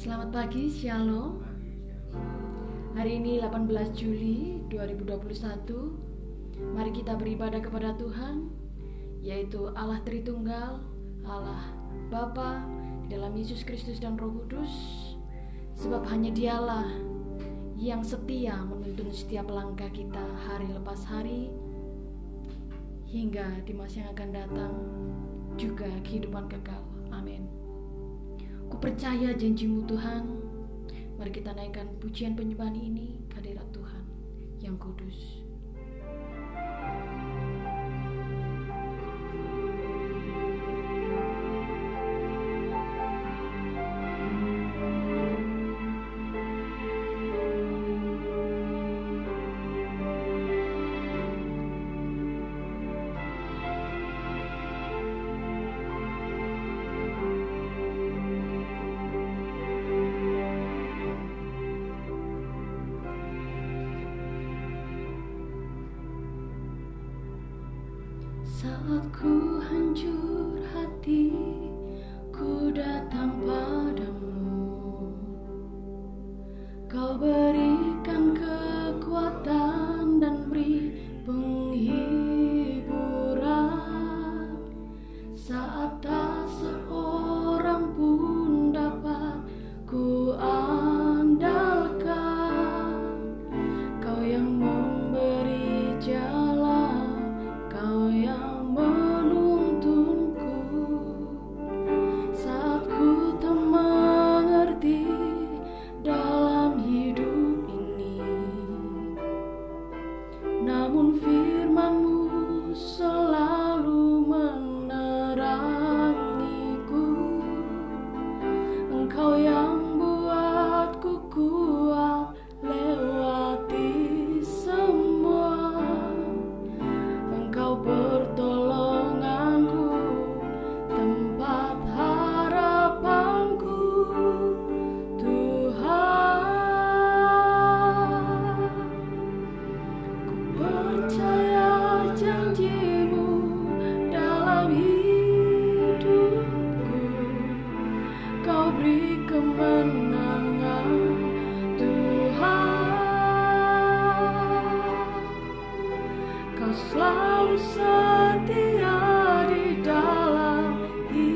Selamat pagi, Shalom. Hari ini 18 Juli 2021. Mari kita beribadah kepada Tuhan, yaitu Allah Tritunggal, Allah Bapa di dalam Yesus Kristus dan Roh Kudus. Sebab hanya Dialah yang setia menuntun setiap langkah kita hari lepas hari, hingga di masa yang akan datang juga kehidupan kekal. Amin. Ku percaya janjimu Tuhan. Mari kita naikkan pujian penyembahan ini kehadirat Tuhan yang kudus. Saat ku hancur hati, ku datang padamu. Kau berikan kekuatan dan beri penghiburan. Saat tak seorang pun dapat ku andalkan, Kau yang memberi jalan, Kau yang menuntunku. Saat ku tak mengerti dalam hidup ini, namun firman-Mu selalu menerangiku. Engkau yang buatku kuat lewati semua. Engkau pertolonganku, tempat harapanku, Tuhan. Ku percaya janjimu dalam hidupku. Kau beri kemenangan, Tuhan. Kau selalu setia di dalam hidupku.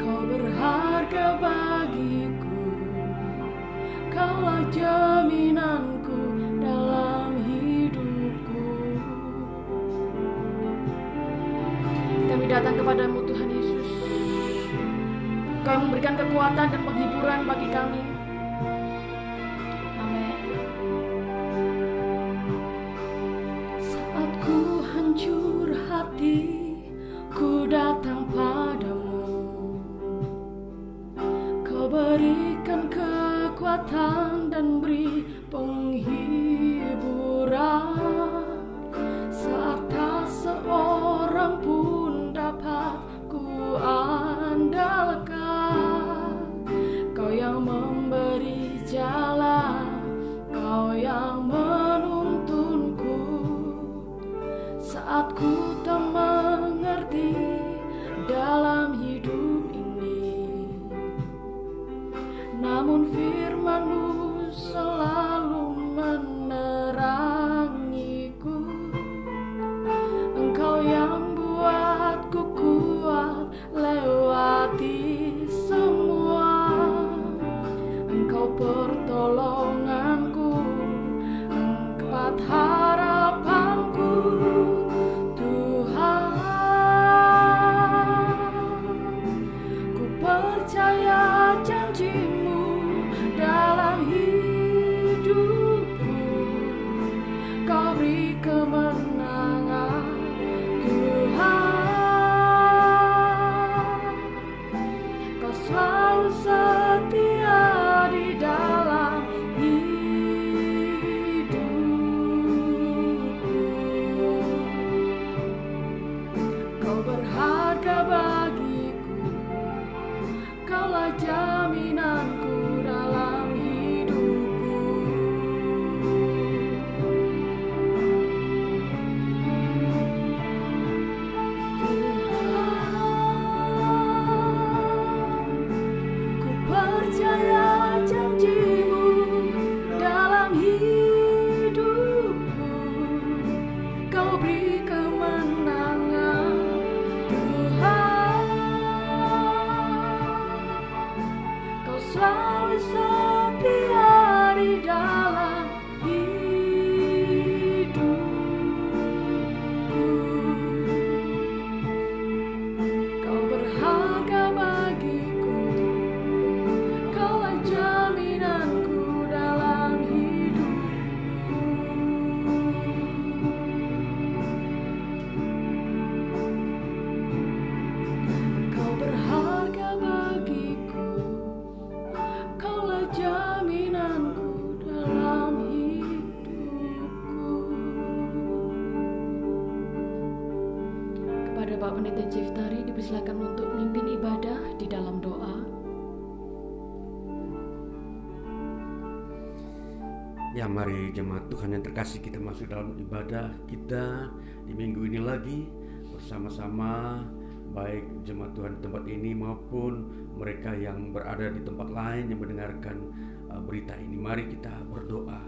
Kau berharga bagiku, Kaulah jaminanku dalam hidupku. Kami datang kepadamu Tuhan Yesus. Kau memberikan kekuatan dan penghiburan bagi kami. Amin. Saat ku hancur hati, ku datang padamu. Kau berikan kekuatan dan beri penghiburan. Saat tak seorang pun dapat ku andalkan, memberi jalan, Kau yang menuntunku. Saat ku tak mengerti dalam hidup ini, namun firman-Mu selalu menerangiku. Engkau yang buatku kuat lewati semua. Engkau pertolonganku, Engkau harapanku, Tuhan. Ya, mari jemaat Tuhan yang terkasih, kita masuk dalam ibadah kita di minggu ini lagi bersama-sama, baik jemaat Tuhan di tempat ini maupun mereka yang berada di tempat lain yang mendengarkan berita ini. Mari kita berdoa.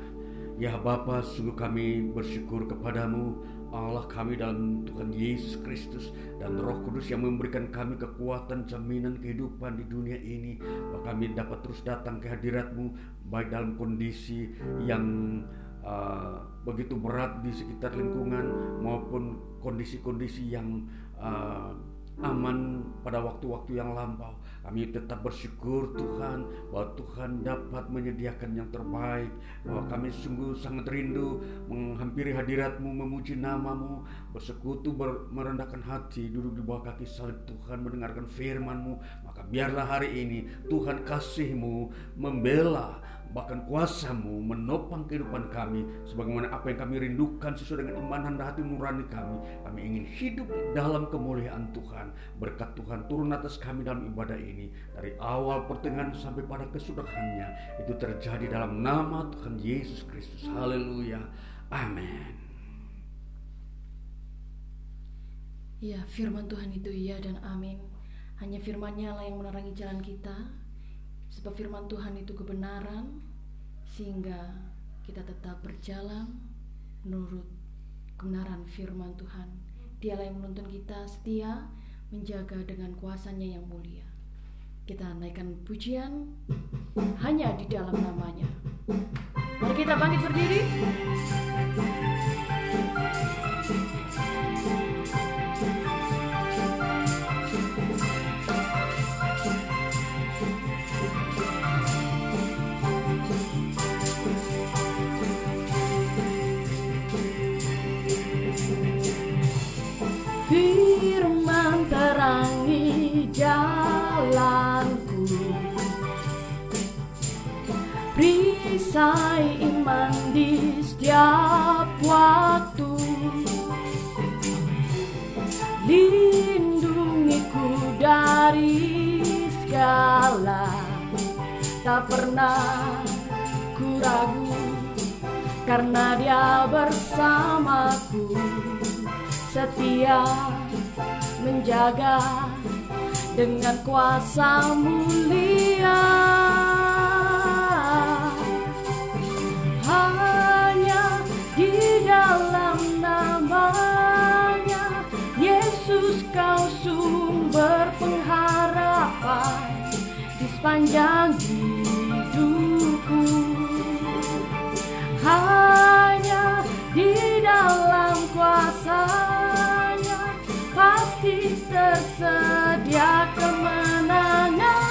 Ya Bapa, sungguh kami bersyukur kepadamu Allah kami dalam Tuhan Yesus Kristus dan Roh Kudus yang memberikan kami kekuatan jaminan kehidupan di dunia ini, bahwa kami dapat terus datang ke hadirat-Mu baik dalam kondisi yang begitu berat di sekitar lingkungan maupun kondisi-kondisi yang aman pada waktu-waktu yang lampau. Kami tetap bersyukur Tuhan bahwa Tuhan dapat menyediakan yang terbaik, bahwa kami sungguh sangat rindu menghampiri hadirat-Mu, memuji nama-Mu, bersekutu, merendahkan hati, duduk di bawah kaki salib Tuhan, mendengarkan firman-Mu. Maka biarlah hari ini Tuhan kasih-Mu membela, bahkan kuasa-Mu menopang kehidupan kami, sebagaimana apa yang kami rindukan sesuai dengan iman dan hati nurani kami. Kami ingin hidup dalam kemuliaan Tuhan. Berkat Tuhan turun atas kami dalam ibadah ini, dari awal pertengahan sampai pada kesudahannya. Itu terjadi dalam nama Tuhan Yesus Kristus. Haleluya, amin. Ya, firman Tuhan itu iya dan amin. Hanya firman-Nya lah yang menerangi jalan kita, sebab firman Tuhan itu kebenaran, sehingga kita tetap berjalan menurut kebenaran firman Tuhan. Dialah yang menuntun kita setia, menjaga dengan kuasa-Nya yang mulia. Kita naikkan pujian hanya di dalam nama-Nya. Mari kita bangkit berdiri. Firman terangi jalanku, perisai iman di setiap waktu, lindungiku dari segala, tak pernah ku ragu karena Dia bersamaku, setia menjaga dengan kuasa mulia. Hanya di dalam nama-Nya, Yesus Kau sumber pengharapan di sepanjang hidupku. Hanya di dalam kuasa, tersedia kemenangan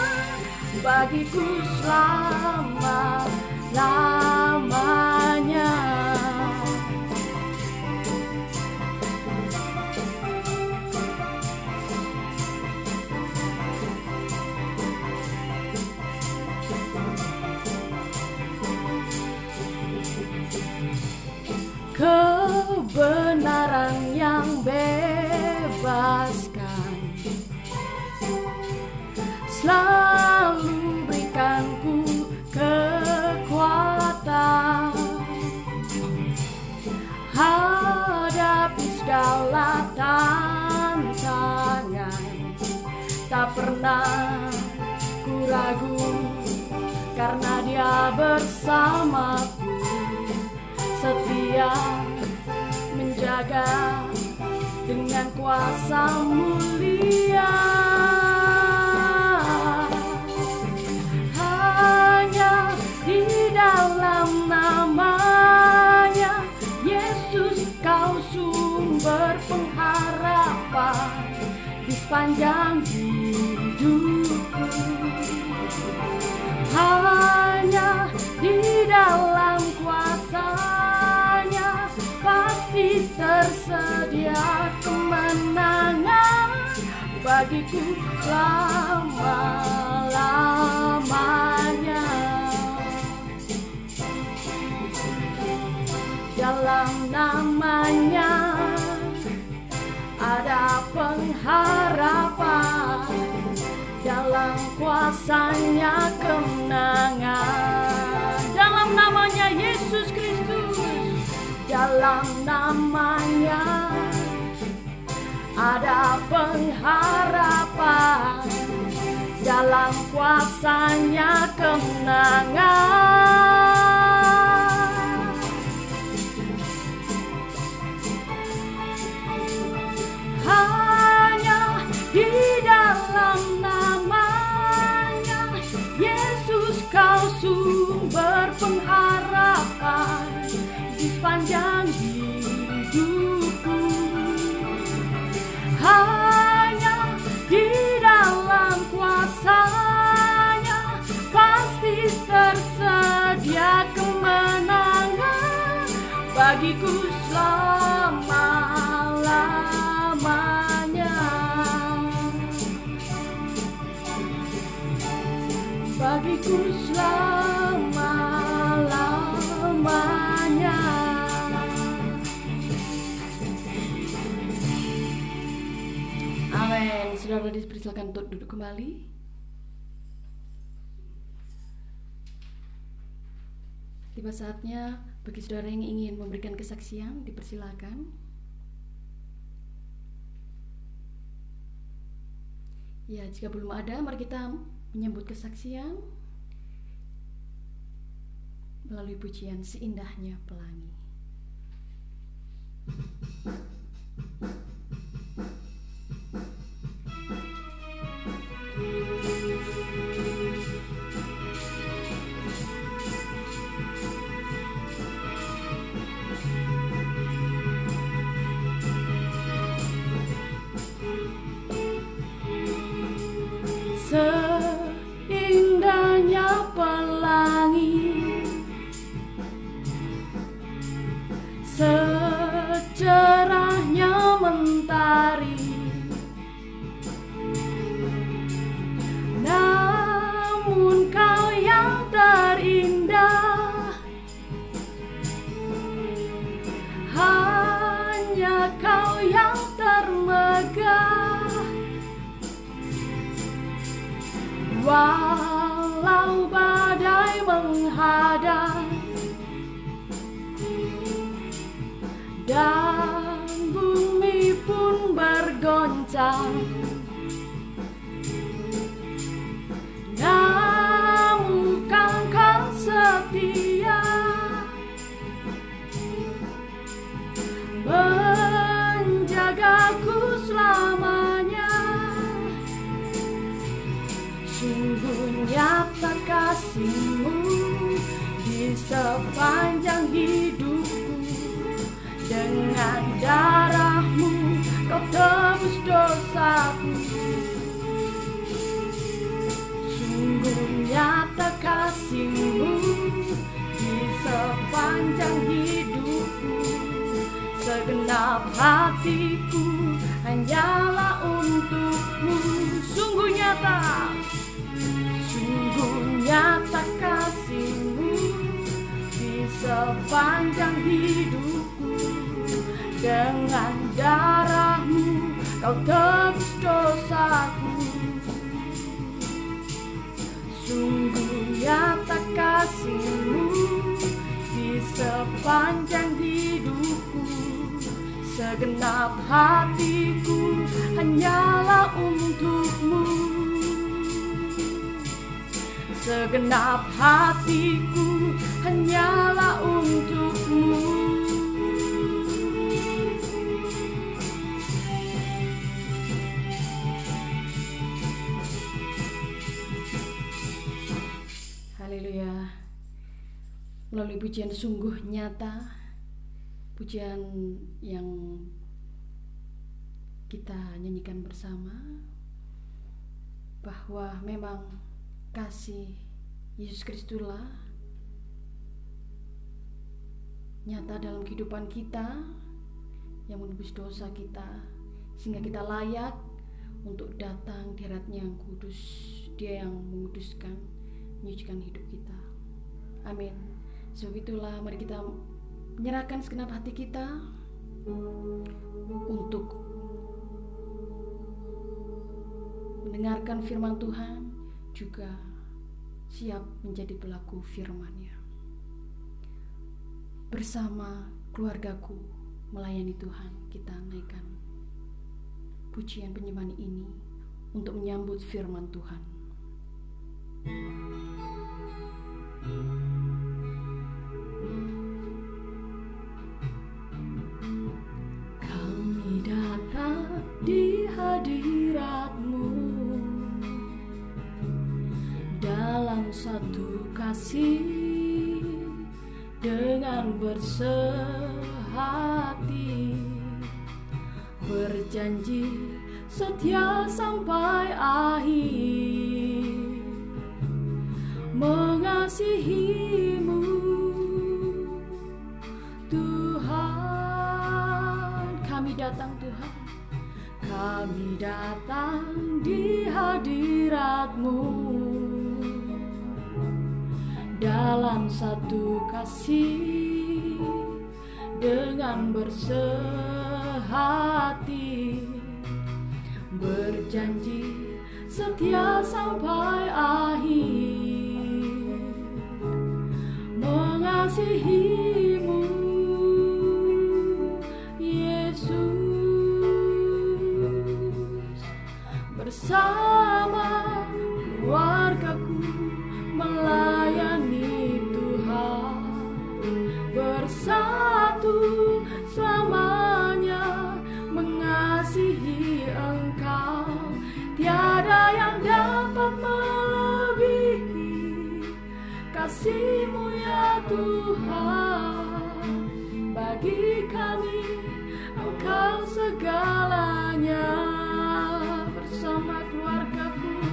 bagiku selama-lamanya. Kebenaran yang bebas selalu berikanku kekuatan, hadapi segala tantangan, tak pernah ku ragu karena Dia bersamaku, setia menjaga menjaga dengan kuasa mulia. Hanya di dalam nama-Nya, Yesus Kau sumber pengharapan di sepanjang hidupku. Hanya di dalam kuasa-Nya pasti tersedia kemenangan bagiku selama-lamanya. Dalam nama-Nya ada pengharapan, dalam kuasa-Nya kemenangan. Dalam nama-Nya Yesus Kristus, dalam nama-Nya ada pengharapan, dalam kuasa-Nya kemenangan. Hanya di dalam nama-Nya, Yesus Kau sumber pengharapan di sepanjang hidupku. Hanya di dalam kuasa-Nya pasti tersedia kemenangan bagiku selama-lamanya. Bagiku selama-lamanya. Amin. Saudara-saudari dipersilakan untuk duduk kembali. Tiba saatnya bagi saudara yang ingin memberikan kesaksian, dipersilakan. Ya, jika belum ada, mari kita menyambut kesaksian melalui pujian Seindahnya Pelangi. Seindahnya pelangi, secerahnya mentari, namun Kau yang terindah, hanya Kau yang termegah. Walau badai menghadang dan bumi pun bergoncang, namun Kau setia menjagaku selamanya. Sungguh nyata kasih-Mu di sepanjang hidupku. Dengan darah-Mu Kau tebus dosaku. Sungguh nyata kasih-Mu di sepanjang hidupku. Segenap hatiku hanyalah untuk-Mu. Sungguh nyata, nyata kasih-Mu di sepanjang hidupku. Dengan darah-Mu Kau tebus dosaku. Sungguh nyata kasih-Mu di sepanjang hidupku. Segenap hatiku hanyalah untuk-Mu. Segenap hatiku hanyalah untuk-Mu. melalui pujian sungguh nyata, pujian yang kita nyanyikan bersama, bahwa memang kasih Yesus Kristulah nyata dalam kehidupan kita yang menebus dosa kita, sehingga kita layak untuk datang di hadirat-Nya yang kudus. Dia yang menguduskan, menyucikan hidup kita. Amin. Sebab itulah mari kita menyerahkan segenap hati kita untuk mendengarkan firman Tuhan, juga siap menjadi pelaku firman-Nya. Bersama keluargaku melayani Tuhan, kita naikkan pujian penyembahan ini untuk menyambut firman Tuhan. Kami datang di hadirat-Mu dalam satu kasih, dengan bersehati berjanji setia sampai akhir mengasihi-Mu, Tuhan. Kami datang, Tuhan, kami datang di hadirat-Mu dalam satu kasih, dengan bersehati berjanji setia sampai akhir mengasihi-Mu, Yesus. Bersama keluargaku melayani Tuhan, bersatu selamanya mengasihi Engkau, tiada yang dapat melebihi kasih-Mu ya Tuhan. Bagi kami Engkau segalanya. Bersama keluargaku,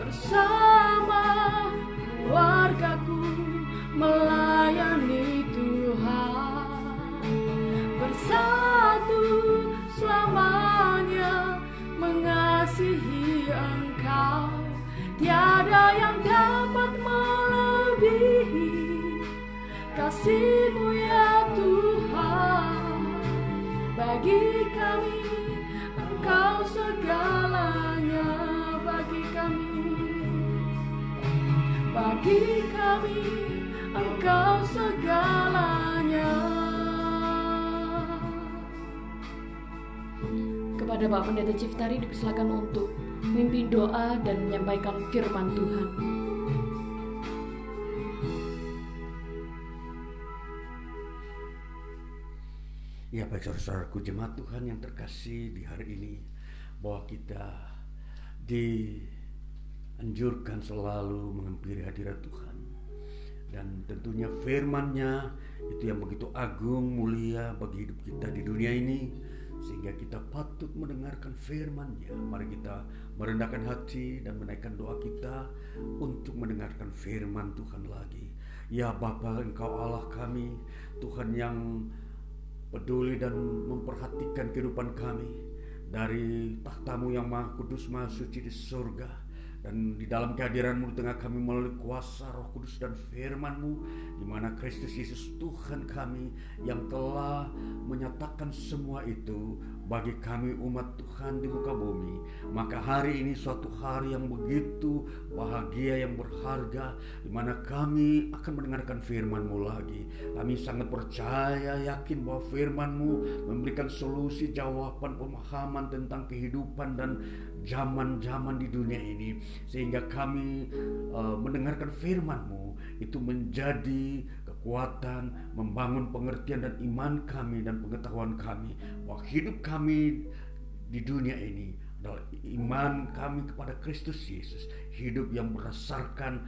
bersama keluargaku melayani Tuhan, bersatu selamanya mengasihi Engkau, tiada yang dapat melebihi kasih-Mu ya Tuhan. Bagi kami Engkau segalanya, bagi kami Engkau segalanya. Kepada Pak Pendeta Ciftari dipersilakan untuk memimpin doa dan menyampaikan firman Tuhan. Ya, baik saudara-saudaraku jemaat Tuhan yang terkasih, di hari ini bahwa kita dianjurkan selalu menghampiri hadirat Tuhan, dan tentunya firman-Nya itu yang begitu agung mulia bagi hidup kita di dunia ini, sehingga kita patut mendengarkan firman-Nya. Mari kita merendahkan hati dan menaikkan doa kita untuk mendengarkan firman Tuhan lagi. Ya Bapa, Engkau Allah kami, Tuhan yang peduli dan memperhatikan kehidupan kami, dari tahta-Mu yang Maha Kudus, Maha Suci di surga, dan di dalam kehadiran-Mu di tengah kami melalui kuasa Roh Kudus dan firman-Mu, di mana Kristus Yesus Tuhan kami yang telah menyatakan semua itu bagi kami umat Tuhan di muka bumi. Maka hari ini suatu hari yang begitu bahagia, yang berharga, di mana kami akan mendengarkan firman-Mu lagi. Kami sangat percaya, yakin bahwa firman-Mu memberikan solusi, jawaban, pemahaman tentang kehidupan dan zaman-zaman di dunia ini, sehingga kami mendengarkan firman-Mu itu menjadi kekuatan, membangun pengertian dan iman kami dan pengetahuan kami bahwa hidup kami di dunia ini adalah iman kami kepada Kristus Yesus, hidup yang berdasarkan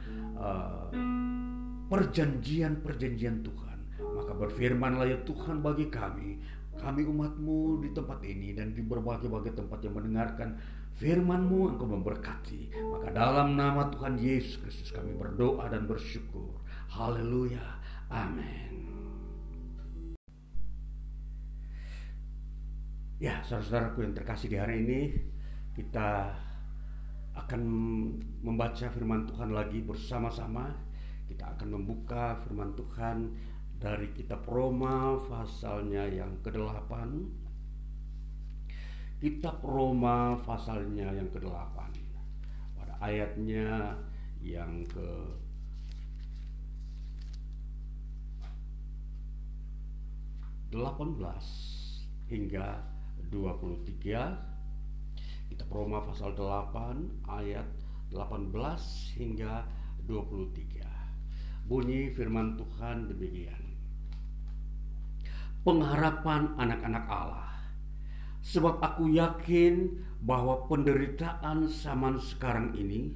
perjanjian-perjanjian Tuhan. Maka berfirmanlah ya Tuhan bagi kami, kami umat-Mu di tempat ini dan di berbagai-bagai tempat yang mendengarkan firman-Mu, Engkau memberkati. Maka dalam nama Tuhan Yesus Kristus kami berdoa dan bersyukur. Haleluya. Amin. Ya, saudara-saudaraku yang terkasih, di hari ini kita akan membaca firman Tuhan lagi bersama-sama. Kita akan membuka firman Tuhan dari kitab Roma pasalnya yang ke-8. Kitab Roma pasalnya yang ke-8. Pada ayatnya yang ke-18 hingga 23. Kitab Roma pasal 8 ayat 18 hingga 23. Bunyi firman Tuhan demikian. Pengharapan anak-anak Allah. Sebab aku yakin bahwa penderitaan zaman sekarang ini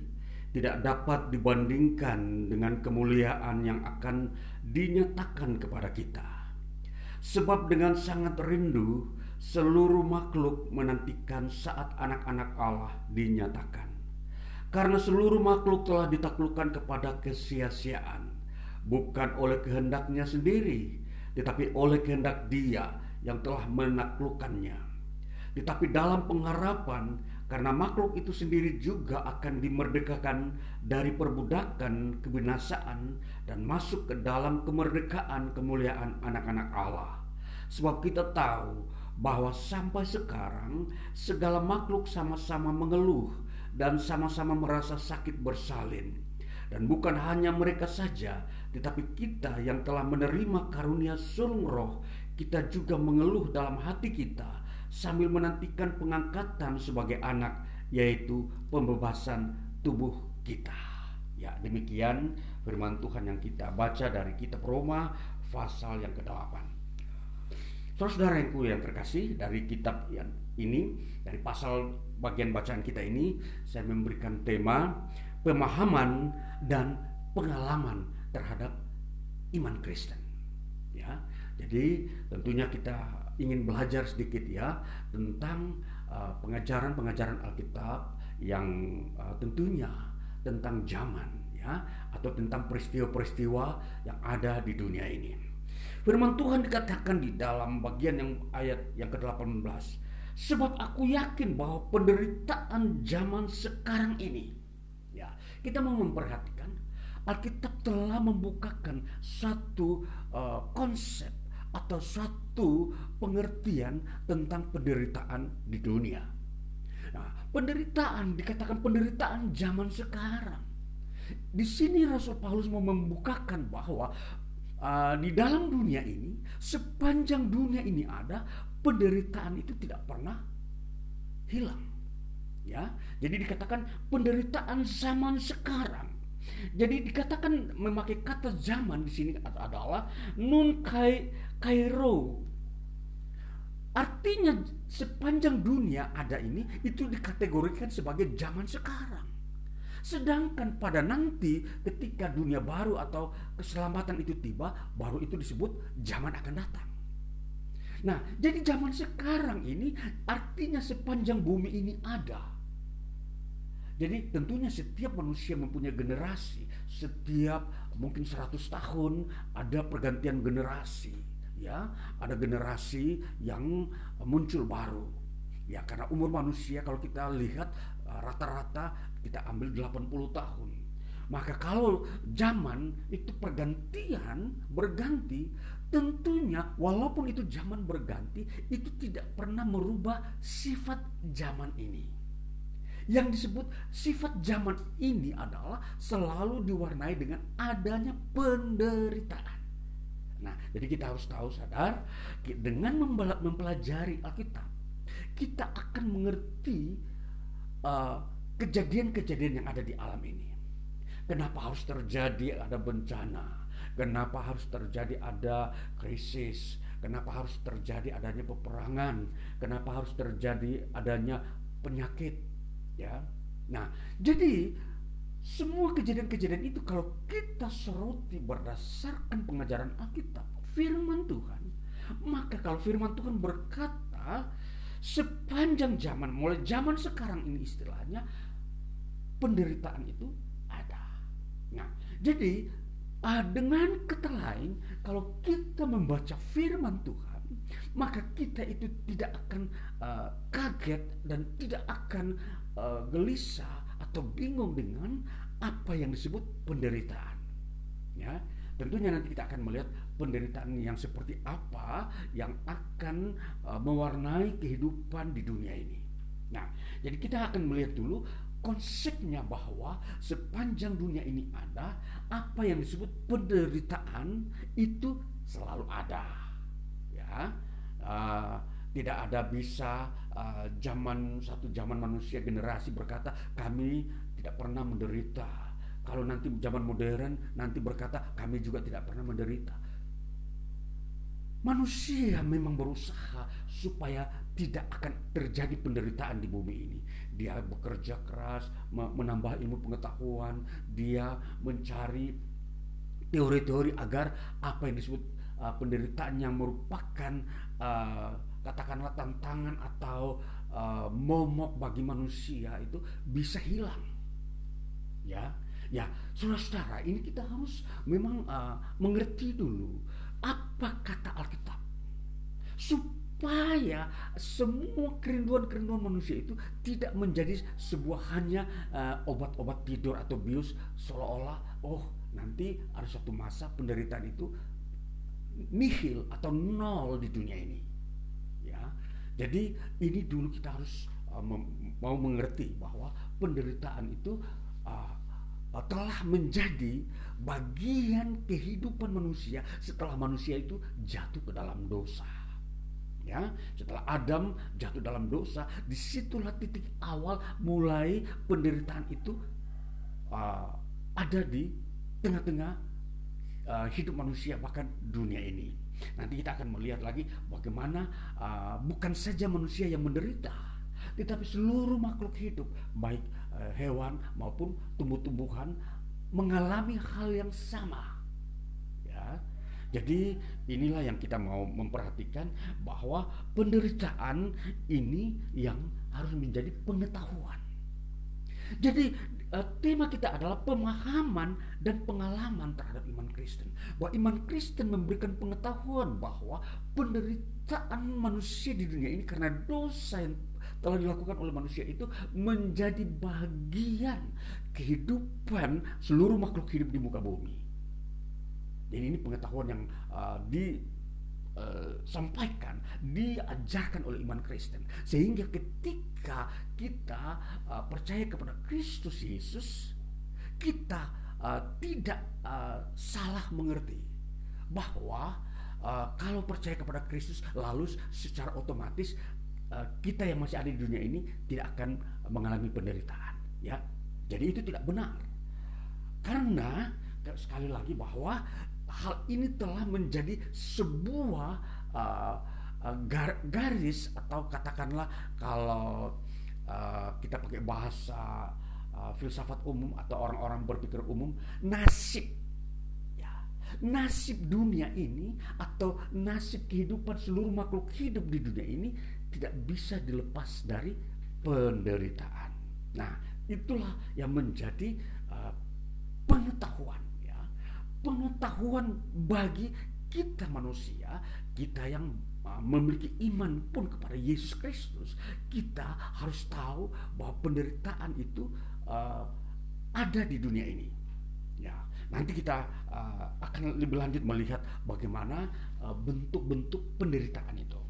tidak dapat dibandingkan dengan kemuliaan yang akan dinyatakan kepada kita. Sebab dengan sangat rindu seluruh makhluk menantikan saat anak-anak Allah dinyatakan. Karena seluruh makhluk telah ditaklukkan kepada kesia-siaan, bukan oleh kehendaknya sendiri, tetapi oleh kehendak Dia yang telah menaklukkannya. Tetapi dalam pengharapan, karena makhluk itu sendiri juga akan dimerdekakan dari perbudakan kebinasaan dan masuk ke dalam kemerdekaan kemuliaan anak-anak Allah. Sebab kita tahu bahwa sampai sekarang segala makhluk sama-sama mengeluh dan sama-sama merasa sakit bersalin. Dan bukan hanya mereka saja, tetapi kita yang telah menerima karunia sulung roh, kita juga mengeluh dalam hati kita sambil menantikan pengangkatan sebagai anak, yaitu pembebasan tubuh kita. Ya, demikian firman Tuhan yang kita baca dari kitab Roma pasal yang ke-8. Saudaraku yang terkasih, dari kitab yang ini, dari pasal bagian bacaan kita ini, saya memberikan tema pemahaman dan pengalaman terhadap iman Kristen. Ya, jadi tentunya kita ingin belajar sedikit ya tentang pengajaran-pengajaran Alkitab yang tentunya tentang zaman ya, atau tentang peristiwa-peristiwa yang ada di dunia ini. Firman Tuhan dikatakan di dalam bagian yang ayat yang ke-18. Sebab aku yakin bahwa penderitaan zaman sekarang ini. Ya, kita mau memperhatikan Alkitab telah membukakan satu konsep atau satu pengertian tentang penderitaan di dunia. Nah, penderitaan dikatakan penderitaan zaman sekarang. Di sini Rasul Paulus mau membukakan bahwa di dalam dunia ini, sepanjang dunia ini ada, penderitaan itu tidak pernah hilang. Ya, jadi dikatakan penderitaan zaman sekarang. Jadi dikatakan memakai kata zaman di sini adalah nun kairo. Artinya sepanjang dunia ada ini itu dikategorikan sebagai zaman sekarang. Sedangkan pada nanti ketika dunia baru atau keselamatan itu tiba, baru itu disebut zaman akan datang. Nah, jadi zaman sekarang ini artinya sepanjang bumi ini ada. Jadi tentunya setiap manusia mempunyai generasi, setiap mungkin 100 tahun ada pergantian generasi, ya. Ada generasi yang muncul baru. Ya, karena umur manusia kalau kita lihat rata-rata kita ambil 80 tahun. Maka kalau zaman itu pergantian, berganti, tentunya walaupun itu zaman berganti, itu tidak pernah merubah sifat zaman ini. Yang disebut sifat zaman ini adalah selalu diwarnai dengan adanya penderitaan. Nah, jadi kita harus tahu, sadar, dengan mempelajari Alkitab, kita akan mengerti kejadian-kejadian yang ada di alam ini. Kenapa harus terjadi ada bencana? Kenapa harus terjadi ada krisis? Kenapa harus terjadi adanya peperangan? Kenapa harus terjadi adanya penyakit? Ya, nah, jadi Semua kejadian-kejadian itu kalau kita soroti berdasarkan pengajaran Alkitab, firman Tuhan, maka kalau firman Tuhan berkata sepanjang zaman, mulai zaman sekarang ini istilahnya, penderitaan itu ada. Nah, jadi dengan kata lain, kalau kita membaca firman Tuhan, maka kita itu tidak akan kaget dan tidak akan gelisah atau bingung dengan apa yang disebut penderitaan. Ya, tentunya nanti kita akan melihat penderitaan yang seperti apa yang akan mewarnai kehidupan di dunia ini. Nah, jadi kita akan melihat dulu konsepnya bahwa sepanjang dunia ini ada, apa yang disebut penderitaan itu selalu ada. Ya, tidak ada bisa satu zaman manusia generasi berkata kami tidak pernah menderita. Kalau nanti zaman modern nanti berkata kami juga tidak pernah menderita. Manusia memang berusaha supaya tidak akan terjadi penderitaan di bumi ini. Dia bekerja keras, menambah ilmu pengetahuan, dia mencari teori-teori agar apa yang disebut penderitaan yang merupakan katakanlah tantangan atau momok bagi manusia itu bisa hilang. Ya, saudara-saudara, ini kita harus memang mengerti dulu apa kata Alkitab supaya semua kerinduan-kerinduan manusia itu tidak menjadi sebuah hanya obat-obat tidur atau bius, seolah-olah nanti ada suatu masa penderitaan itu nihil atau nol di dunia ini. Jadi ini dulu kita harus mau mengerti bahwa penderitaan itu telah menjadi bagian kehidupan manusia setelah manusia itu jatuh ke dalam dosa. Ya, setelah Adam jatuh dalam dosa, disitulah titik awal mulai penderitaan itu ada di tengah-tengah hidup manusia bahkan dunia ini. Nanti kita akan melihat lagi bagaimana bukan saja manusia yang menderita, tetapi seluruh makhluk hidup, baik hewan maupun tumbuh-tumbuhan, mengalami hal yang sama. Ya, jadi inilah yang kita mau memperhatikan, bahwa penderitaan ini yang harus menjadi pengetahuan. Jadi tema kita adalah pemahaman dan pengalaman terhadap iman Kristen. Bahwa iman Kristen memberikan pengetahuan bahwa penderitaan manusia di dunia ini karena dosa yang telah dilakukan oleh manusia itu menjadi bagian kehidupan seluruh makhluk hidup di muka bumi. Jadi ini pengetahuan yang disampaikan, diajarkan oleh iman Kristen. Sehingga ketika kita percaya kepada Kristus Yesus, kita tidak salah mengerti bahwa kalau percaya kepada Kristus lalu secara otomatis kita yang masih ada di dunia ini tidak akan mengalami penderitaan. Ya, jadi itu tidak benar. Karena sekali lagi bahwa hal ini telah menjadi sebuah garis atau katakanlah kalau kita pakai bahasa filsafat umum atau orang-orang berpikir umum, nasib. Ya, nasib dunia ini atau nasib kehidupan seluruh makhluk hidup di dunia ini tidak bisa dilepas dari penderitaan. Nah, itulah yang menjadi pengetahuan. Pengetahuan bagi kita manusia, kita yang memiliki iman pun kepada Yesus Kristus, kita harus tahu bahwa penderitaan itu ada di dunia ini. Ya, nanti kita akan lebih lanjut melihat bagaimana bentuk-bentuk penderitaan itu.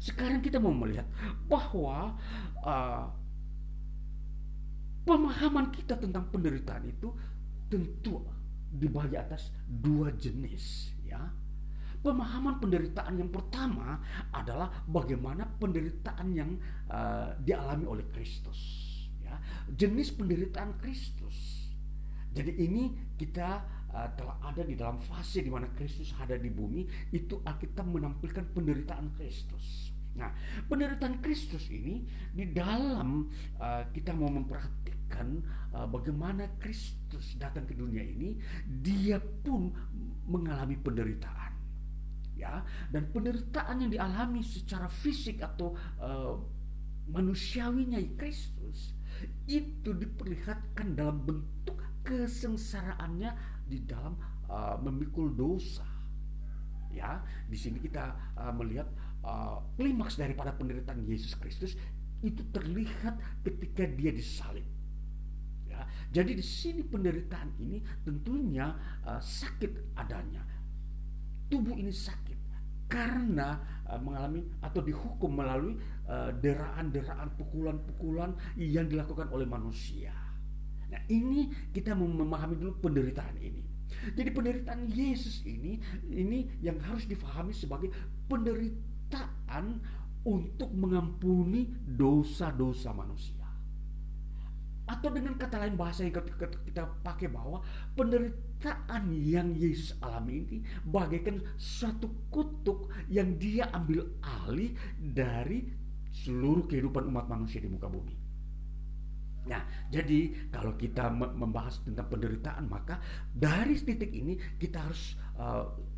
Sekarang kita mau melihat bahwa pemahaman kita tentang penderitaan itu tentu dibagi atas dua jenis. Ya, pemahaman penderitaan yang pertama adalah bagaimana penderitaan yang dialami oleh Kristus. Ya, jenis penderitaan Kristus. Jadi ini kita telah ada di dalam fase di mana Kristus ada di bumi, itu Alkitab menampilkan penderitaan Kristus. Nah, penderitaan Kristus ini di dalam kita mau memperhatikan perhatikan bagaimana Kristus datang ke dunia ini, dia pun mengalami penderitaan, ya, dan penderitaan yang dialami secara fisik atau manusiawinya Kristus itu diperlihatkan dalam bentuk kesengsaraannya di dalam memikul dosa, ya. Di sini kita melihat klimaks daripada penderitaan Yesus Kristus itu terlihat ketika dia disalib, ya. Jadi di sini penderitaan ini tentunya sakit adanya, tubuh ini sakit karena mengalami atau dihukum melalui deraan-deraan, pukulan-pukulan yang dilakukan oleh manusia. Nah, ini kita memahami dulu penderitaan ini. Jadi penderitaan Yesus ini yang harus difahami sebagai penderitaan untuk mengampuni dosa-dosa manusia. Atau dengan kata lain, bahasa yang kita pakai bahwa penderitaan yang Yesus alami ini bagaikan suatu kutuk yang dia ambil alih dari seluruh kehidupan umat manusia di muka bumi. Nah, jadi kalau kita membahas tentang penderitaan, maka dari titik ini kita harus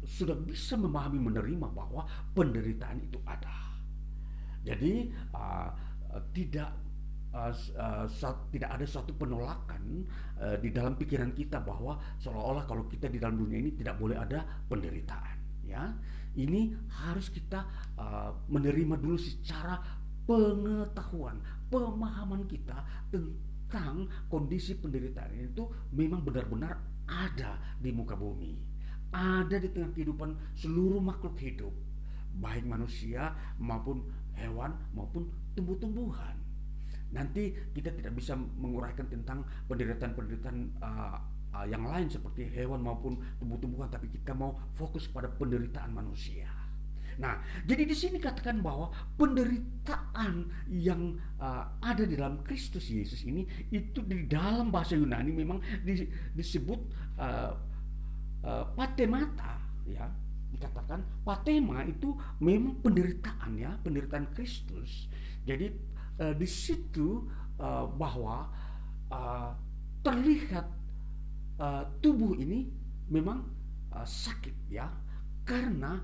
sudah bisa memahami, menerima bahwa penderitaan itu ada. Jadi tidak ada suatu penolakan di dalam pikiran kita bahwa seolah-olah kalau kita di dalam dunia ini tidak boleh ada penderitaan, ya. Ini harus kita menerima dulu secara pengetahuan, pemahaman kita tentang kondisi penderitaan itu memang benar-benar ada di muka bumi, ada di tengah kehidupan seluruh makhluk hidup, baik manusia maupun hewan maupun tumbuh-tumbuhan. Nanti kita tidak bisa menguraikan tentang penderitaan-penderitaan yang lain seperti hewan maupun tumbuh-tumbuhan, tapi kita mau fokus pada penderitaan manusia. Nah, jadi di sini katakan bahwa penderitaan yang ada di dalam Kristus Yesus ini itu di dalam bahasa Yunani memang disebut patemata, ya. Dikatakan patema itu memang penderitaan, ya, penderitaan Kristus. Jadi di situ bahwa terlihat tubuh ini memang sakit, ya, karena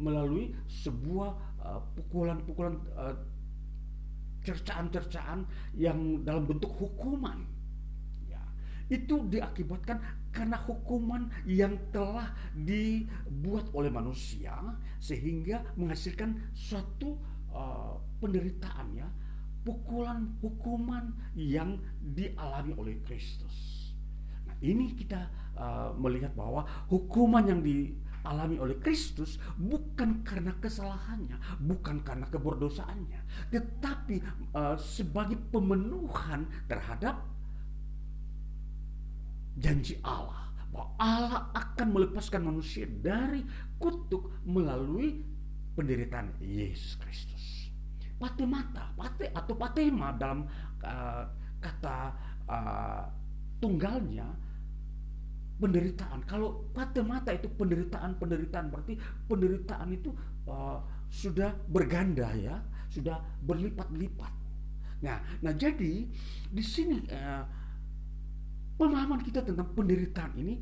melalui sebuah pukulan-pukulan, cercaan-cercaan yang dalam bentuk hukuman, ya. Itu diakibatkan karena hukuman yang telah dibuat oleh manusia sehingga menghasilkan suatu penderitaan, ya, pukulan hukuman yang dialami oleh Kristus. Nah, ini kita melihat bahwa hukuman yang dialami oleh Kristus bukan karena kesalahannya, bukan karena keberdosaannya, tetapi sebagai pemenuhan terhadap janji Allah bahwa Allah akan melepaskan manusia dari kutuk melalui penderitaan Yesus Kristus. Patemata, atau patema dalam kata tunggalnya penderitaan. Kalau patemata itu penderitaan, berarti penderitaan itu sudah berganda, ya, sudah berlipat-lipat. Nah, jadi di sini pemahaman kita tentang penderitaan ini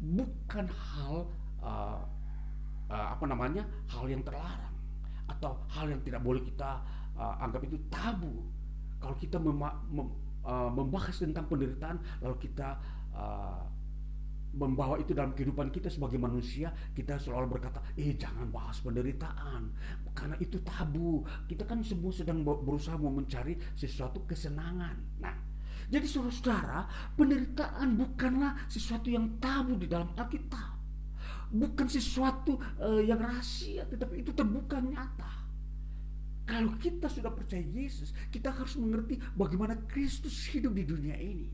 bukan hal hal yang terlarang atau hal yang tidak boleh kita anggap itu tabu. Kalau kita membahas tentang penderitaan lalu kita membawa itu dalam kehidupan kita sebagai manusia, kita selalu berkata, jangan bahas penderitaan karena itu tabu. Kita kan semua sedang berusaha mencari sesuatu kesenangan. Nah, jadi saudara, penderitaan bukanlah sesuatu yang tabu di dalam Alkitab, bukan sesuatu yang rahasia, tetapi itu terbuka, nyata. Kalau kita sudah percaya Yesus, kita harus mengerti bagaimana Kristus hidup di dunia ini.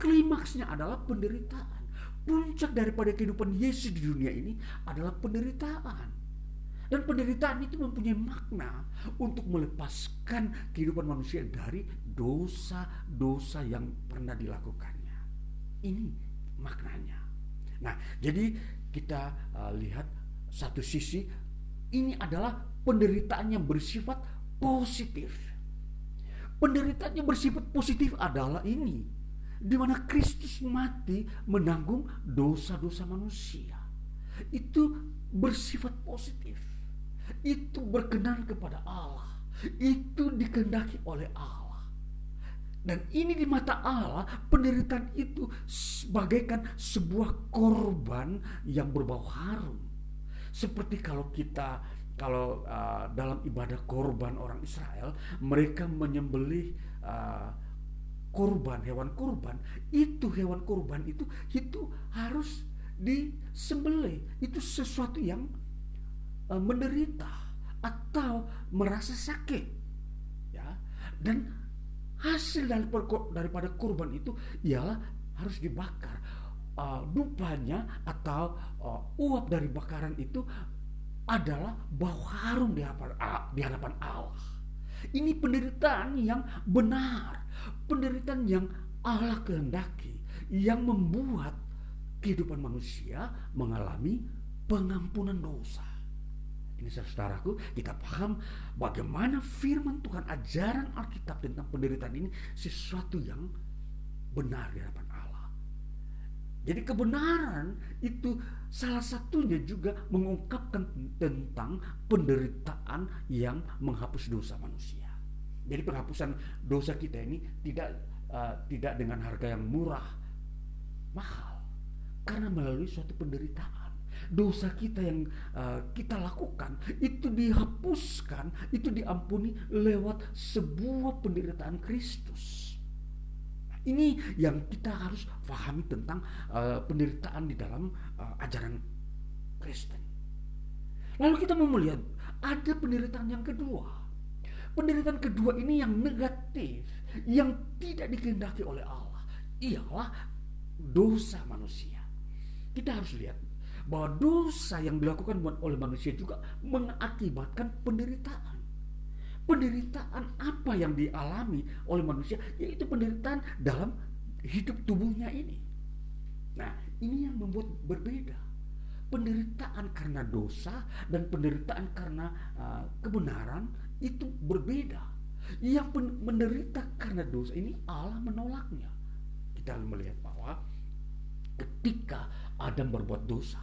Klimaksnya adalah penderitaan. Puncak daripada kehidupan Yesus di dunia ini adalah penderitaan. Dan penderitaan itu mempunyai makna untuk melepaskan kehidupan manusia dari dosa-dosa yang pernah dilakukannya. Ini maknanya. Nah, jadi kita lihat satu sisi ini adalah penderitaan yang bersifat positif. penderitaannya bersifat positif adalah ini, di mana Kristus mati menanggung dosa-dosa manusia. Itu bersifat positif, itu berkenan kepada Allah, itu dikehendaki oleh Allah. Dan ini di mata Allah, penderitaan itu bagaikan sebuah korban yang berbau harum. Seperti kalau kita, dalam ibadah korban orang Israel, mereka menyembelih korban, hewan kurban. Itu hewan kurban itu harus disembelih. Itu sesuatu yang menderita atau merasa sakit, ya. Dan hasil daripada kurban itu ialah harus dibakar. Dupanya atau uap dari bakaran itu adalah bau harum di hadapan Allah. Ini penderitaan yang benar, penderitaan yang Allah kehendaki, yang membuat kehidupan manusia mengalami pengampunan dosa. Ini saudaraku, kita paham bagaimana firman Tuhan, ajaran Alkitab tentang penderitaan ini sesuatu yang benar di hadapan Allah. Jadi kebenaran itu salah satunya juga mengungkapkan tentang penderitaan yang menghapus dosa manusia. Jadi penghapusan dosa kita ini tidak dengan harga yang murah, mahal, karena melalui suatu penderitaan. Dosa kita yang kita lakukan itu dihapuskan, itu diampuni lewat sebuah penderitaan Kristus. Ini yang kita harus pahami tentang penderitaan di dalam ajaran Kristen. Lalu kita mau melihat ada penderitaan yang kedua. Penderitaan kedua ini yang negatif, yang tidak dikehendaki oleh Allah, ialah dosa manusia. Kita harus lihat bahwa dosa yang dilakukan oleh manusia juga mengakibatkan penderitaan. Penderitaan apa yang dialami oleh manusia, yaitu penderitaan dalam hidup tubuhnya ini. Nah, ini yang membuat berbeda. Penderitaan karena dosa dan penderitaan karena kebenaran itu berbeda. Yang menderita karena dosa ini Allah menolaknya. Kita melihat bahwa ketika Adam berbuat dosa,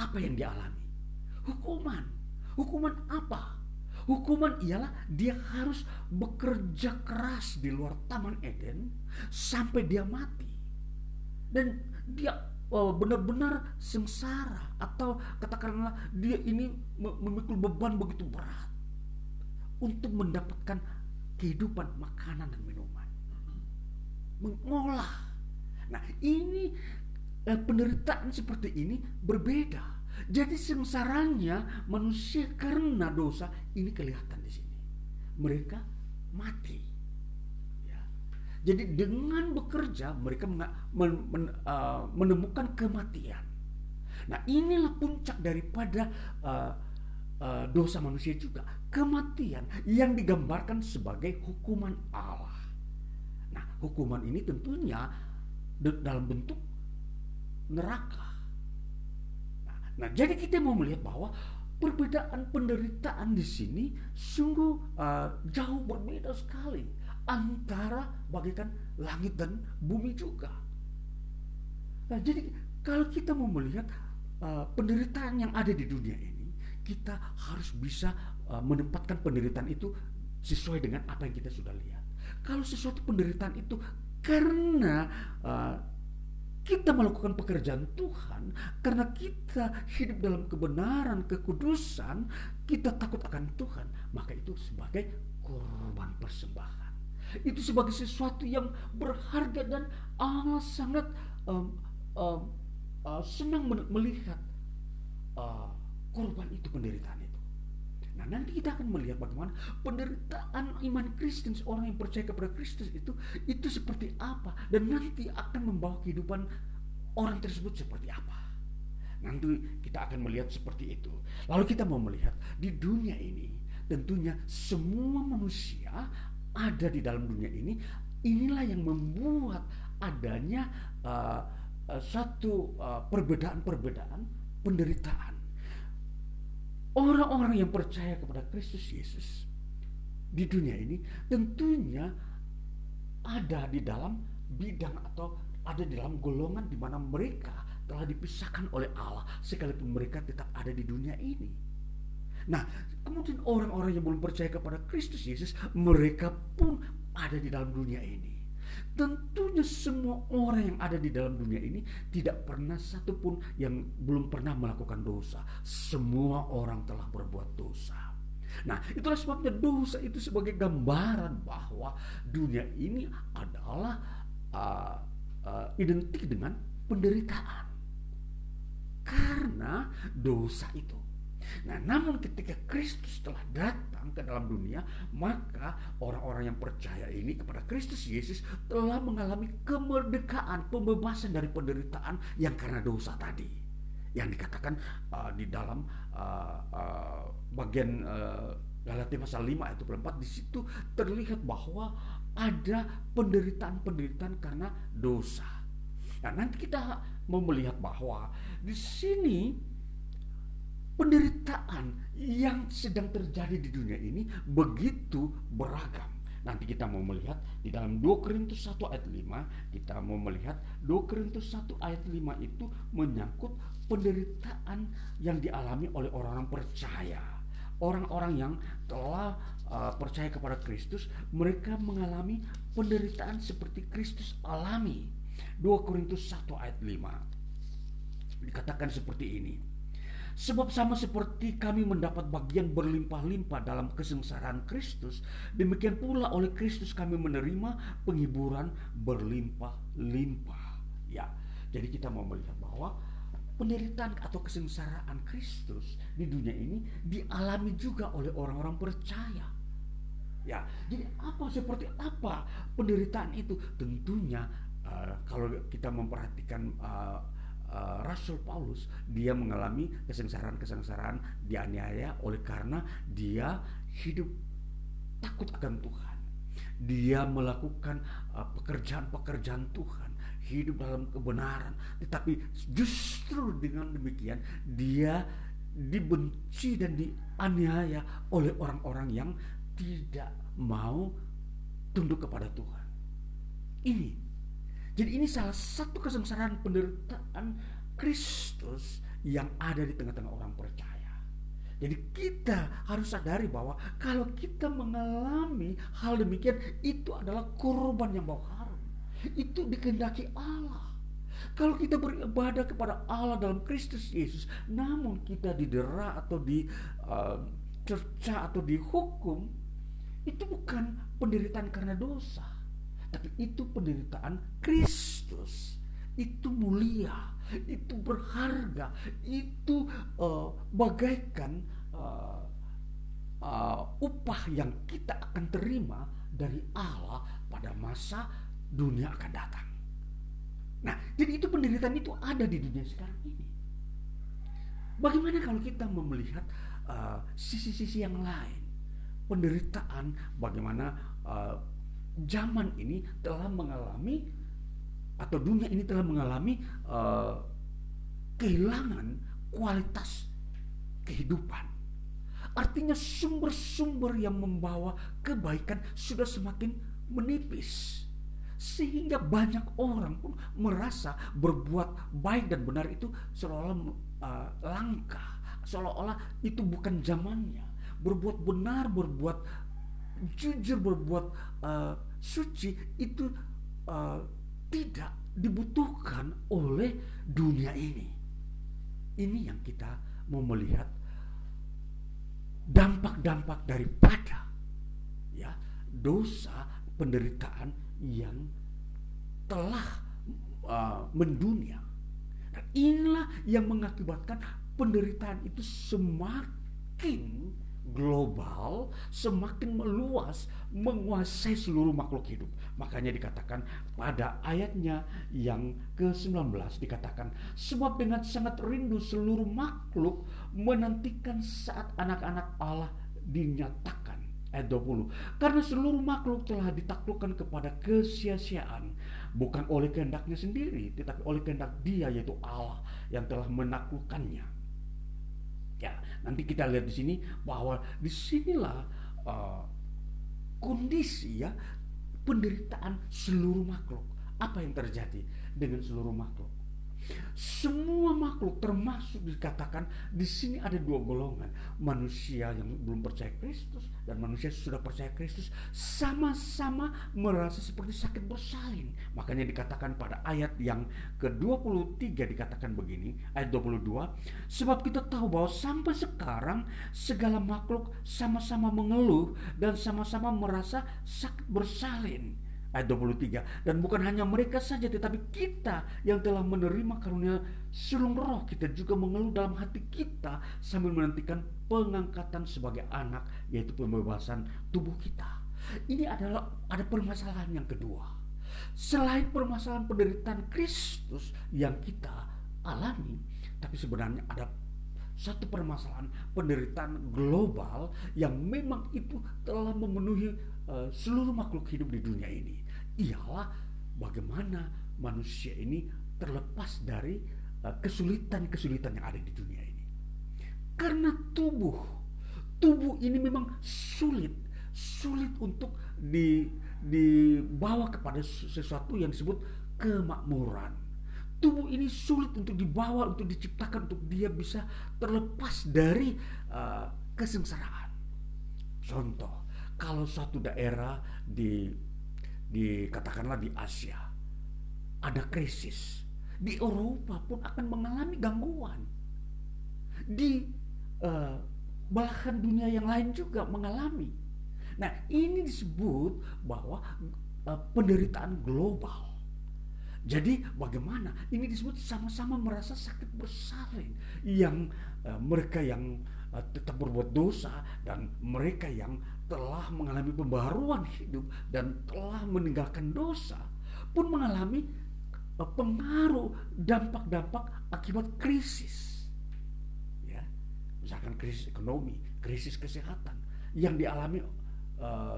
apa yang dialami? Hukuman. Hukuman apa? Hukuman ialah dia harus bekerja keras di luar Taman Eden sampai dia mati. Dan dia benar-benar sengsara, atau katakanlah dia ini memikul beban begitu berat untuk mendapatkan kehidupan, makanan dan minuman, mengolah. Nah, ini penderitaan seperti ini berbeda. Jadi sengsaranya manusia karena dosa ini kelihatan di sini. Mereka mati. Ya. Jadi dengan bekerja mereka menemukan kematian. Nah, inilah puncak daripada dosa manusia juga, kematian yang digambarkan sebagai hukuman Allah. Nah, hukuman ini tentunya dalam bentuk neraka. Nah, jadi kita mau melihat bahwa perbedaan penderitaan di sini sungguh jauh berbeda sekali antara bagaikan langit dan bumi juga. Nah, jadi kalau kita mau melihat penderitaan yang ada di dunia ini, kita harus bisa menempatkan penderitaan itu sesuai dengan apa yang kita sudah lihat. Kalau sesuatu penderitaan itu karena kita melakukan pekerjaan Tuhan, karena kita hidup dalam kebenaran, kekudusan, kita takut akan Tuhan, maka itu sebagai korban persembahan. Itu sebagai sesuatu yang berharga, dan Allah sangat senang melihat korban itu, penderitaan itu. Nah, nanti kita akan melihat bagaimana penderitaan iman Kristen, orang yang percaya kepada Kristus itu seperti apa, dan nanti akan membawa kehidupan orang tersebut seperti apa. Nanti kita akan melihat seperti itu. Lalu kita mau melihat di dunia ini, tentunya semua manusia ada di dalam dunia ini. Inilah yang membuat adanya perbedaan-perbedaan penderitaan. Orang-orang yang percaya kepada Kristus Yesus di dunia ini tentunya ada di dalam bidang atau ada di dalam golongan di mana mereka telah dipisahkan oleh Allah sekalipun mereka tetap ada di dunia ini. Nah, kemudian orang-orang yang belum percaya kepada Kristus Yesus, mereka pun ada di dalam dunia ini. Tentunya semua orang yang ada di dalam dunia ini tidak pernah satupun yang belum pernah melakukan dosa. Semua orang telah berbuat dosa. Nah, itulah sebabnya dosa itu sebagai gambaran bahwa dunia ini adalah identik dengan penderitaan karena dosa itu. Nah, namun ketika Kristus telah datang ke dalam dunia, maka orang-orang yang percaya ini kepada Kristus Yesus telah mengalami kemerdekaan, pembebasan dari penderitaan yang karena dosa tadi, yang dikatakan di dalam bagian Galatia pasal 5 ayat 4. Di situ terlihat bahwa ada penderitaan-penderitaan karena dosa. Nah, nanti kita mau melihat bahwa di sini penderitaan yang sedang terjadi di dunia ini begitu beragam. Nanti kita mau melihat di dalam 2 Korintus 1 ayat 5, kita mau melihat 2 Korintus 1 ayat 5 itu menyangkut penderitaan yang dialami oleh orang-orang percaya. Orang-orang yang telah percaya kepada Kristus, mereka mengalami penderitaan seperti Kristus alami. 2 Korintus 1 ayat 5 dikatakan seperti ini. Sebab sama seperti kami mendapat bagian berlimpah-limpah dalam kesengsaraan Kristus, demikian pula oleh Kristus kami menerima penghiburan berlimpah-limpah. Ya, jadi kita mau melihat bahwa penderitaan atau kesengsaraan Kristus di dunia ini dialami juga oleh orang-orang percaya. Ya, jadi apa, seperti apa penderitaan itu? Tentunya kalau kita memperhatikan Rasul Paulus, dia mengalami kesengsaraan, dianiaya oleh karena dia hidup takut akan Tuhan. Dia melakukan pekerjaan-pekerjaan Tuhan, hidup dalam kebenaran. Tetapi justru dengan demikian dia dibenci dan dianiaya oleh orang-orang yang tidak mau tunduk kepada Tuhan. Jadi ini salah satu kesengsaraan penderitaan Kristus yang ada di tengah-tengah orang percaya. Jadi kita harus sadari bahwa kalau kita mengalami hal demikian, itu adalah korban yang bau harum. Itu dikehendaki Allah. Kalau kita beribadah kepada Allah dalam Kristus Yesus, namun kita didera atau dicerca atau dihukum, itu bukan penderitaan karena dosa. Tapi itu penderitaan Kristus, itu mulia, itu berharga, itu bagaikan upah yang kita akan terima dari Allah pada masa dunia akan datang. Nah, jadi itu penderitaan itu ada di dunia sekarang ini. Bagaimana kalau kita melihat sisi-sisi yang lain? Penderitaan bagaimana zaman ini telah mengalami, atau dunia ini telah mengalami kehilangan kualitas kehidupan. Artinya sumber-sumber yang membawa kebaikan sudah semakin menipis. Sehingga banyak orang pun merasa berbuat baik dan benar itu seolah-olah langka. Seolah-olah itu bukan zamannya. Berbuat benar, berbuat jujur, berbuat suci itu tidak dibutuhkan oleh dunia ini. Ini yang kita mau melihat dampak-dampak daripada dosa, penderitaan yang telah mendunia. Dan inilah yang mengakibatkan penderitaan itu semakin global, semakin meluas, menguasai seluruh makhluk hidup. Makanya dikatakan pada ayatnya yang ke-19 dikatakan, sebab dengan sangat rindu seluruh makhluk menantikan saat anak-anak Allah dinyatakan. Ayat 20, karena seluruh makhluk telah ditaklukkan kepada kesia-siaan, bukan oleh kehendaknya sendiri, tetapi oleh kehendak Dia, yaitu Allah yang telah menaklukkannya. Ya, nanti kita lihat di sini bahwa disinilah kondisi ya penderitaan seluruh makhluk. Apa yang terjadi dengan seluruh makhluk? Semua makhluk termasuk dikatakan di sini ada dua golongan, manusia yang belum percaya Kristus dan manusia sudah percaya Kristus, sama-sama merasa seperti sakit bersalin. Makanya dikatakan pada ayat yang ke-23 dikatakan begini, ayat 22, sebab kita tahu bahwa sampai sekarang segala makhluk sama-sama mengeluh dan sama-sama merasa sakit bersalin. Ayat 23, dan bukan hanya mereka saja, tetapi kita yang telah menerima karunia sulung roh kita juga mengeluh dalam hati kita sambil menantikan pengangkatan sebagai anak, yaitu pembebasan tubuh kita. Ini adalah ada permasalahan yang kedua. Selain permasalahan penderitaan Kristus yang kita alami, tapi sebenarnya ada satu permasalahan penderitaan global yang memang itu telah memenuhi seluruh makhluk hidup di dunia ini. Ialah bagaimana manusia ini terlepas dari kesulitan-kesulitan yang ada di dunia ini. Karena tubuh ini memang sulit untuk dibawa kepada sesuatu yang disebut kemakmuran. Tubuh ini sulit untuk dibawa, untuk diciptakan, untuk dia bisa terlepas dari kesengsaraan. Contoh, kalau suatu daerah dikatakanlah di Asia ada krisis, di Eropa pun akan mengalami gangguan, di belahan dunia yang lain juga mengalami. Nah, ini disebut bahwa penderitaan global. Jadi bagaimana? Ini disebut sama-sama merasa sakit bersalin. Yang mereka yang tetap berbuat dosa dan mereka yang telah mengalami pembaruan hidup dan telah meninggalkan dosa pun mengalami pengaruh dampak-dampak akibat krisis. Ya, misalkan krisis ekonomi, krisis kesehatan yang dialami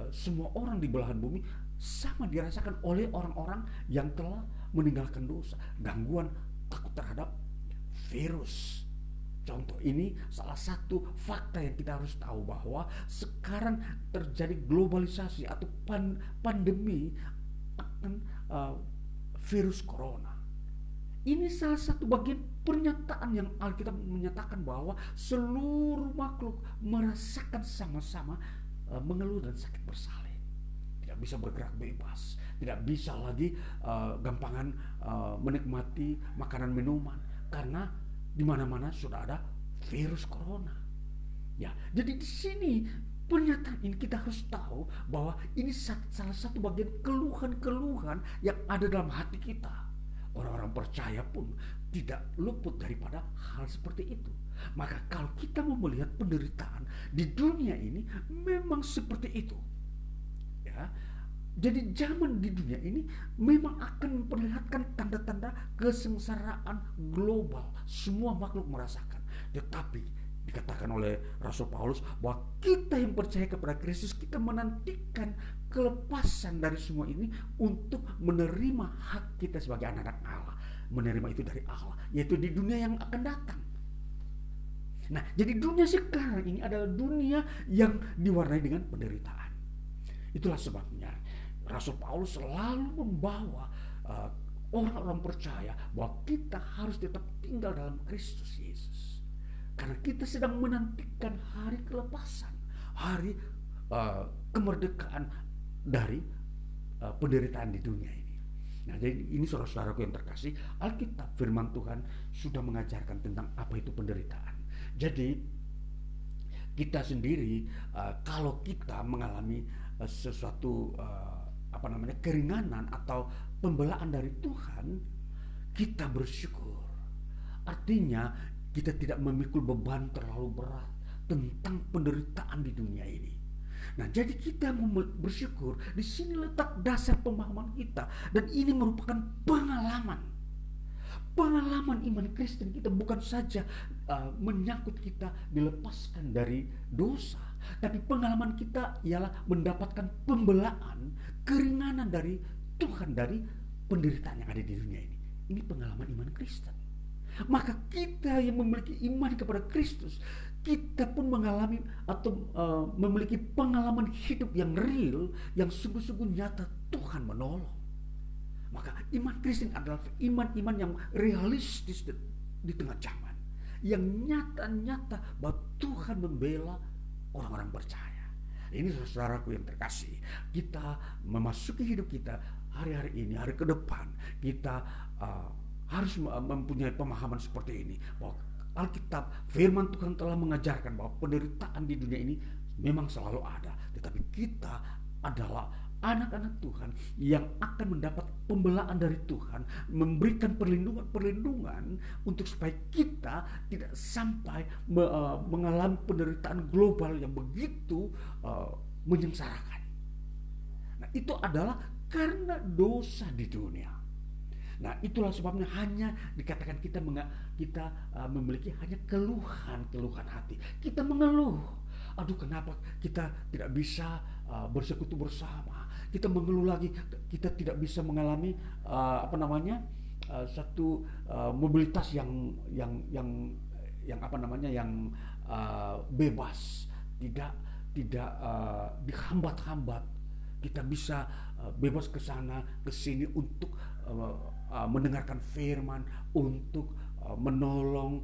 semua orang di belahan bumi sama dirasakan oleh orang-orang yang telah meninggalkan dosa. Gangguan takut terhadap virus, contoh, ini salah satu fakta yang kita harus tahu bahwa sekarang terjadi globalisasi atau pandemi akan virus corona. Ini salah satu bagian pernyataan yang Alkitab menyatakan bahwa seluruh makhluk merasakan sama-sama mengeluh dan sakit bersalin. Tidak bisa bergerak bebas, tidak bisa lagi gampangan menikmati makanan minuman karena di mana-mana sudah ada virus corona. Ya, jadi di sini pernyataan ini kita harus tahu bahwa ini salah satu bagian keluhan-keluhan yang ada dalam hati kita. Orang-orang percaya pun tidak luput daripada hal seperti itu. Maka kalau kita mau melihat penderitaan di dunia ini memang seperti itu. Jadi zaman di dunia ini memang akan memperlihatkan tanda-tanda kesengsaraan global. Semua makhluk merasakan. Tetapi dikatakan oleh Rasul Paulus bahwa kita yang percaya kepada Kristus, kita menantikan kelepasan dari semua ini untuk menerima hak kita sebagai anak-anak Allah. Menerima itu dari Allah, yaitu di dunia yang akan datang. Nah, jadi dunia sekarang ini adalah dunia yang diwarnai dengan penderitaan. Itulah sebabnya Rasul Paulus selalu membawa orang-orang percaya bahwa kita harus tetap tinggal dalam Kristus Yesus. Karena kita sedang menantikan hari kelepasan, hari kemerdekaan dari penderitaan di dunia ini. Nah, jadi ini saudara-saudaraku yang terkasih, Alkitab firman Tuhan sudah mengajarkan tentang apa itu penderitaan. Jadi kita sendiri kalau kita mengalami sesuatu keringanan atau pembelaan dari Tuhan, kita bersyukur. Artinya kita tidak memikul beban terlalu berat tentang penderitaan di dunia ini. Nah, jadi kita bersyukur. Di sini letak dasar pemahaman kita, dan ini merupakan pengalaman iman Kristen kita. Bukan saja menyangkut kita dilepaskan dari dosa, tapi pengalaman kita ialah mendapatkan pembelaan, keringanan dari Tuhan dari penderitaan yang ada di dunia ini. Ini pengalaman iman Kristen. Maka kita yang memiliki iman kepada Kristus, kita pun mengalami atau memiliki pengalaman hidup yang real, yang sungguh-sungguh nyata Tuhan menolong. Maka iman Kristen adalah iman-iman yang realistis di tengah zaman, yang nyata-nyata bahwa Tuhan membela orang-orang percaya. Ini saudaraku yang terkasih, kita memasuki hidup kita hari-hari ini, hari ke depan, kita harus mempunyai pemahaman seperti ini, bahwa Alkitab, firman Tuhan telah mengajarkan bahwa penderitaan di dunia ini memang selalu ada, tetapi kita adalah anak-anak Tuhan yang akan mendapat pembelaan dari Tuhan, memberikan perlindungan untuk supaya kita tidak sampai mengalami penderitaan global yang begitu menyengsarakan. Nah, itu adalah karena dosa di dunia. Nah, itulah sebabnya hanya dikatakan kita memiliki hanya keluhan hati. Kita mengeluh, aduh kenapa kita tidak bisa bersekutu bersama. Kita mengeluh lagi, kita tidak bisa mengalami satu mobilitas yang bebas, tidak dihambat-hambat. Kita bisa bebas ke sana ke sini untuk mendengarkan firman, untuk menolong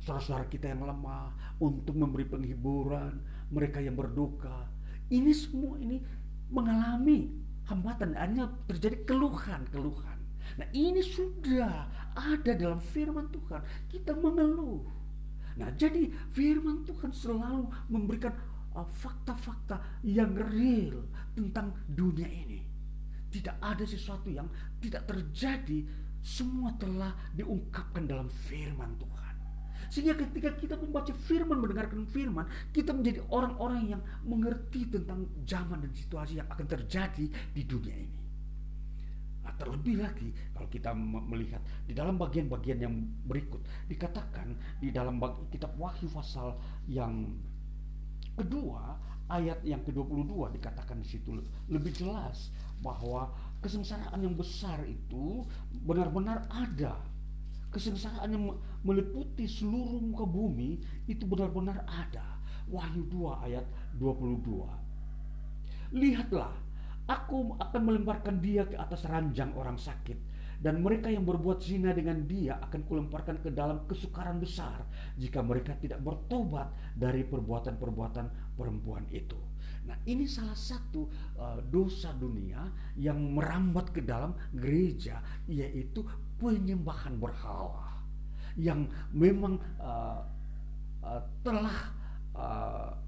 saudara-saudara kita yang lemah, untuk memberi penghiburan mereka yang berduka. Ini semua ini mengalami hambatan, hanya terjadi keluhan. Nah, ini sudah ada dalam firman Tuhan, kita mengeluh. Nah, jadi firman Tuhan selalu memberikan fakta-fakta yang real tentang dunia ini. Tidak ada sesuatu yang tidak terjadi, semua telah diungkapkan dalam firman Tuhan. Sehingga ketika kita membaca firman, mendengarkan firman, kita menjadi orang-orang yang mengerti tentang zaman dan situasi yang akan terjadi di dunia ini. Nah, terlebih lagi kalau kita melihat di dalam bagian-bagian yang berikut, dikatakan di dalam kitab Wahyu pasal yang kedua, ayat yang ke-22, dikatakan di situ lebih jelas bahwa kesengsaraan yang besar itu benar-benar ada. Kesengsaraan yang meliputi seluruh muka bumi itu benar-benar ada. Wahyu 2 ayat 22. Lihatlah, aku akan melemparkan dia ke atas ranjang orang sakit, dan mereka yang berbuat zina dengan dia akan kulemparkan ke dalam kesukaran besar jika mereka tidak bertobat dari perbuatan-perbuatan perempuan itu. Nah, ini salah satu dosa dunia yang merambat ke dalam gereja, yaitu penyembahan berhala, yang memang telah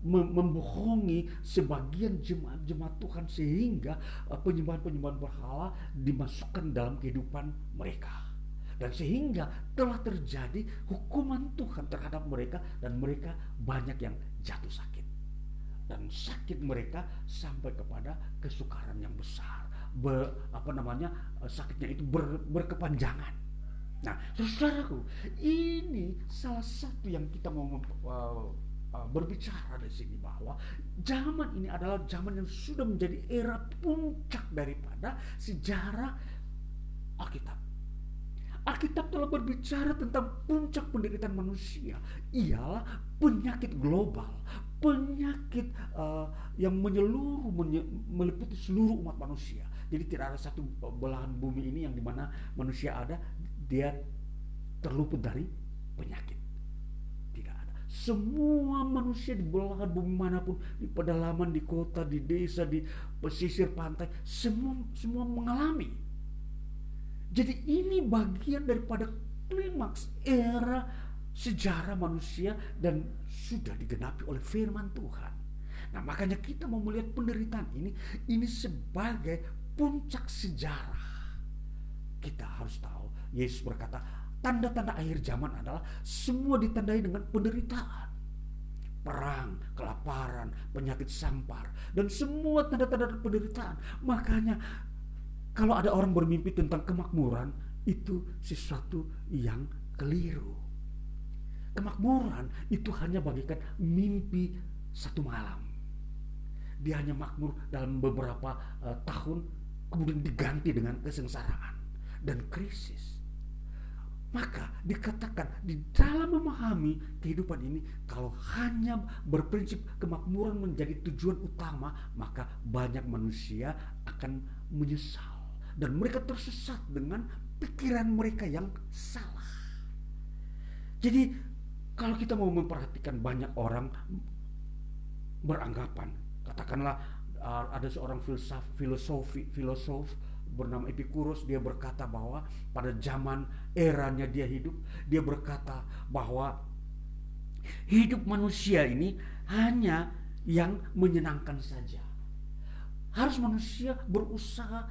membohongi sebagian jemaat Tuhan, sehingga penyembahan-penyembahan berhala dimasukkan dalam kehidupan mereka, dan sehingga telah terjadi hukuman Tuhan terhadap mereka, dan mereka banyak yang jatuh sakit. Dan sakit mereka sampai kepada kesukaran yang besar, sakitnya itu berkepanjangan. Nah, saudaraku, ini salah satu yang kita mau berbicara di sini, bahwa zaman ini adalah zaman yang sudah menjadi era puncak daripada sejarah Alkitab. Alkitab telah berbicara tentang puncak penderitaan manusia, ialah penyakit global, penyakit yang menyeluruh, meliputi seluruh umat manusia. Jadi tidak ada satu belahan bumi ini yang dimana manusia ada, dia terluput dari penyakit. Tidak ada. Semua manusia di belahan bumi manapun, di pedalaman, di kota, di desa, di pesisir pantai, semua mengalami. Jadi ini bagian daripada klimaks era sejarah manusia dan sudah digenapi oleh firman Tuhan. Nah, makanya kita mau melihat penderitaan ini sebagai puncak sejarah. Kita harus tahu, Yesus berkata, tanda-tanda akhir zaman adalah semua ditandai dengan penderitaan, perang, kelaparan, penyakit sampar, dan semua tanda-tanda penderitaan. Makanya kalau ada orang bermimpi tentang kemakmuran, itu sesuatu yang keliru. Kemakmuran itu hanya bagaikan mimpi satu malam. Dia hanya makmur dalam beberapa tahun, kemudian diganti dengan kesengsaraan dan krisis. Maka dikatakan di dalam memahami kehidupan ini, kalau hanya berprinsip kemakmuran menjadi tujuan utama, maka banyak manusia akan menyesal. Dan mereka tersesat dengan pikiran mereka yang salah. Jadi kalau kita mau memperhatikan, banyak orang beranggapan, katakanlah ada seorang filosof bernama Epikuros, dia berkata bahwa pada zaman eranya dia hidup, dia berkata bahwa hidup manusia ini hanya yang menyenangkan saja. Harus manusia berusaha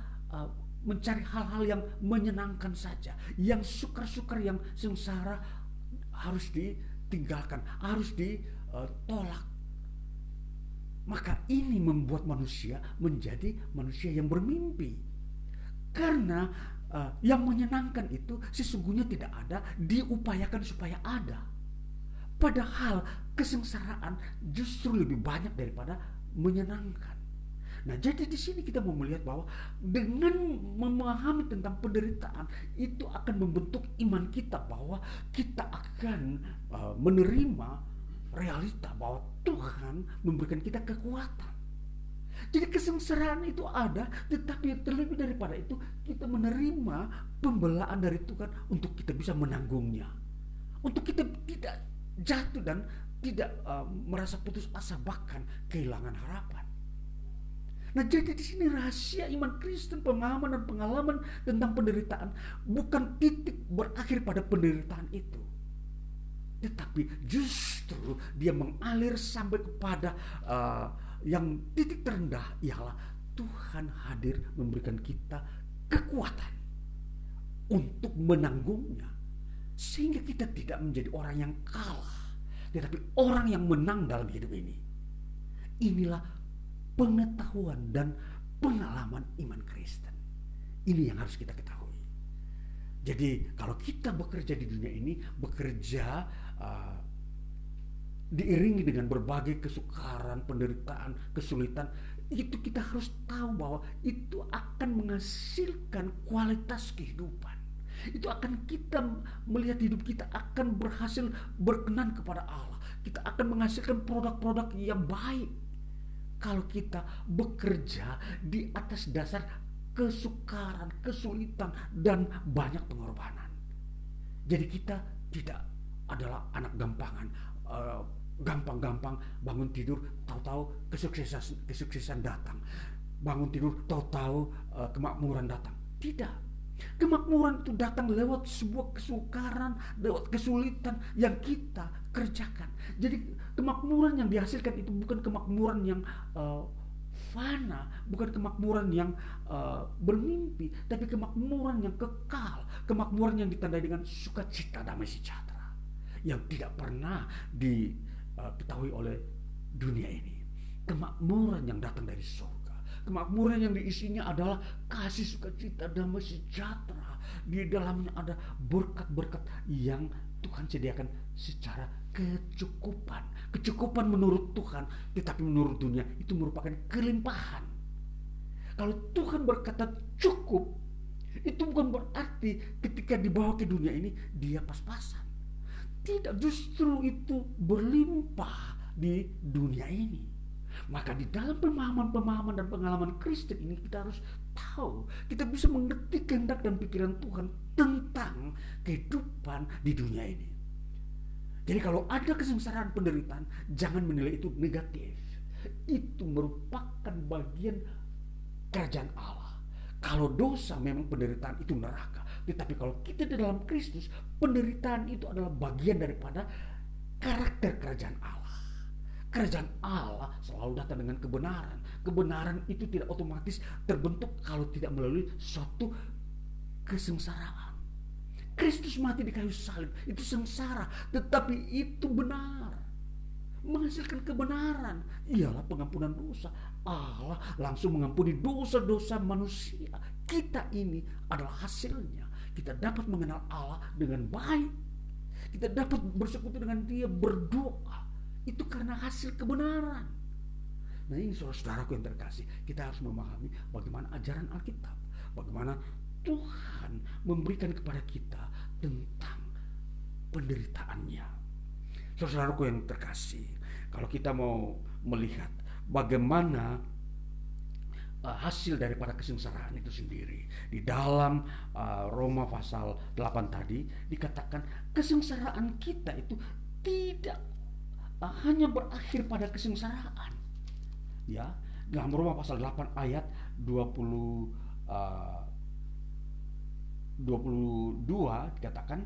mencari hal-hal yang menyenangkan saja, yang sukar-sukar, yang sengsara harus ditinggalkan, harus ditolak. Maka ini membuat manusia menjadi manusia yang bermimpi. Karena yang menyenangkan itu sesungguhnya tidak ada, diupayakan supaya ada. Padahal kesengsaraan justru lebih banyak daripada menyenangkan. Nah, jadi di sini kita mau melihat bahwa dengan memahami tentang penderitaan itu akan membentuk iman kita, bahwa kita akan menerima realita bahwa Tuhan memberikan kita kekuatan. Jadi kesengsaraan itu ada, tetapi terlebih daripada itu kita menerima pembelaan dari Tuhan untuk kita bisa menanggungnya, untuk kita tidak jatuh dan tidak merasa putus asa, bahkan kehilangan harapan. Nah, jadi di sini rahasia iman Kristen, pemahaman dan pengalaman tentang penderitaan bukan titik berakhir pada penderitaan itu, tetapi justru dia mengalir sampai kepada yang titik terendah, ialah Tuhan hadir memberikan kita kekuatan untuk menanggungnya, sehingga kita tidak menjadi orang yang kalah, tetapi orang yang menang dalam hidup ini. Inilah pengetahuan dan pengalaman iman Kristen. Ini yang harus kita ketahui. Jadi kalau kita bekerja di dunia ini, bekerja diiringi dengan berbagai kesukaran, penderitaan, kesulitan, itu kita harus tahu bahwa itu akan menghasilkan kualitas kehidupan. Itu akan kita melihat hidup kita akan berhasil berkenan kepada Allah. Kita akan menghasilkan produk-produk yang baik kalau kita bekerja di atas dasar kesukaran, kesulitan, dan banyak pengorbanan. Jadi kita tidak adalah anak gampangan, gampang-gampang bangun tidur tahu-tahu kesuksesan datang, bangun tidur tahu-tahu kemakmuran datang. Tidak, kemakmuran itu datang lewat sebuah kesukaran, lewat kesulitan yang kita kerjakan. Jadi kemakmuran yang dihasilkan itu bukan kemakmuran yang fana, bukan kemakmuran yang bermimpi, tapi kemakmuran yang kekal, kemakmuran yang ditandai dengan sukacita, damai sejahtera yang tidak pernah diketahui oleh dunia ini. Kemakmuran yang datang dari surga, kemakmuran yang diisinya adalah kasih, sukacita, damai sejahtera. Di dalamnya ada berkat-berkat yang Tuhan sediakan secara kecukupan. Kecukupan menurut Tuhan, tetapi menurut dunia itu merupakan kelimpahan. Kalau Tuhan berkata cukup, itu bukan berarti ketika dibawa ke dunia ini dia pas-pasan. Tidak, justru itu berlimpah di dunia ini. Maka di dalam pemahaman-pemahaman dan pengalaman Kristen ini kita harus tahu, kita bisa mengerti kehendak dan pikiran Tuhan tentang kehidupan di dunia ini. Jadi kalau ada kesengsaraan, penderitaan, jangan menilai itu negatif. Itu merupakan bagian kerajaan Allah. Kalau dosa, memang penderitaan itu neraka. Tetapi kalau kita di dalam Kristus, penderitaan itu adalah bagian daripada karakter kerajaan Allah. Kerajaan Allah selalu datang dengan kebenaran. Kebenaran itu tidak otomatis terbentuk kalau tidak melalui suatu kesengsaraan. Kristus mati di kayu salib, itu sengsara, tetapi itu benar. Menghasilkan kebenaran ialah pengampunan dosa. Allah langsung mengampuni dosa-dosa manusia. Kita ini adalah hasilnya. Kita dapat mengenal Allah dengan baik. Kita dapat bersekutu dengan dia, berdoa. Itu karena hasil kebenaran. Nah, ini saudara-saudaraku yang terkasih, kita harus memahami bagaimana ajaran Alkitab, bagaimana Tuhan memberikan kepada kita tentang penderitaannya. Saudaraku yang terkasih, kalau kita mau melihat bagaimana hasil daripada kesengsaraan itu sendiri, di dalam Roma pasal 8 tadi dikatakan kesengsaraan kita itu tidak hanya berakhir pada kesengsaraan, ya. Dalam Roma pasal 8 ayat 22 dikatakan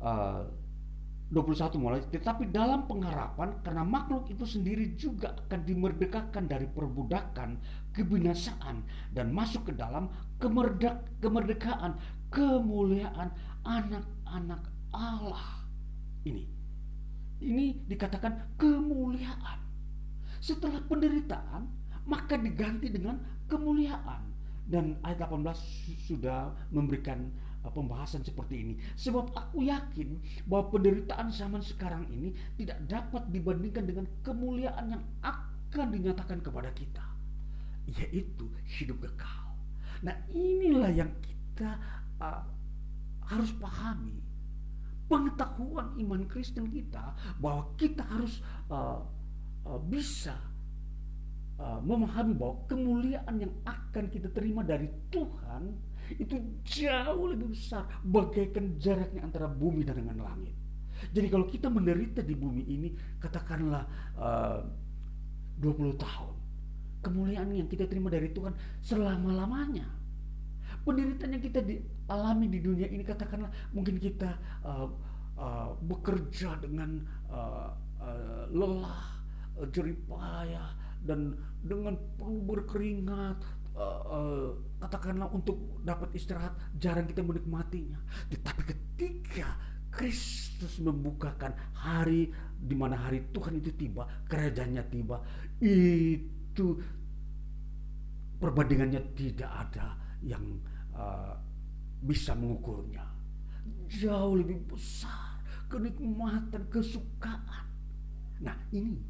21 mulai, tetapi dalam pengharapan karena makhluk itu sendiri juga akan dimerdekakan dari perbudakan kebinasaan dan masuk ke dalam kemerdekaan kemuliaan anak-anak Allah. Ini dikatakan kemuliaan. Setelah penderitaan maka diganti dengan kemuliaan. Dan ayat 18 sudah memberikan pembahasan seperti ini. Sebab aku yakin bahwa penderitaan zaman sekarang ini tidak dapat dibandingkan dengan kemuliaan yang akan dinyatakan kepada kita, yaitu hidup kekal. Nah, inilah yang kita harus pahami. Pengetahuan iman Kristen kita bahwa kita harus bisa memahami bahwa kemuliaan yang akan kita terima dari Tuhan itu jauh lebih besar, bagaikan jaraknya antara bumi dan dengan langit. Jadi kalau kita menderita di bumi ini, katakanlah 20 tahun, kemuliaan yang kita terima dari Tuhan selama-lamanya. Penderitaan yang kita alami di dunia ini, katakanlah mungkin kita bekerja dengan lelah, jeripayah, dan dengan perlu berkeringat, katakanlah untuk dapat istirahat, jarang kita menikmatinya. Tetapi ketika Kristus membukakan hari, di mana hari Tuhan itu tiba, kerajaannya tiba, itu perbandingannya tidak ada yang bisa mengukurnya. Jauh lebih besar kenikmatan, kesukaan. Nah, ini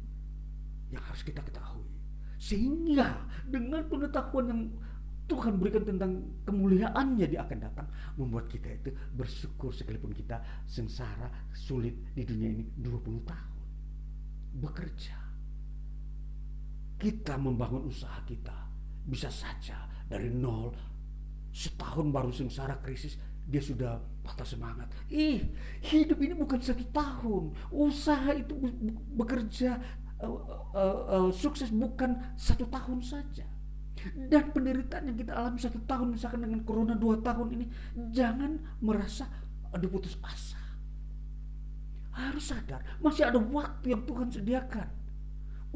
yang harus kita ketahui. Sehingga dengan pengetahuan yang Tuhan berikan tentang kemuliaannya dia akan datang, membuat kita itu bersyukur sekalipun kita sengsara, sulit di dunia ini 20 tahun. Bekerja, kita membangun usaha kita, bisa saja dari nol, setahun baru sengsara, krisis, dia sudah patah semangat. Hidup ini bukan 1 tahun. Usaha itu bekerja sukses bukan 1 tahun saja. Dan penderitaan yang kita alami 1 tahun, misalkan dengan corona 2 tahun ini, jangan merasa diputus asa. Harus sadar masih ada waktu yang Tuhan sediakan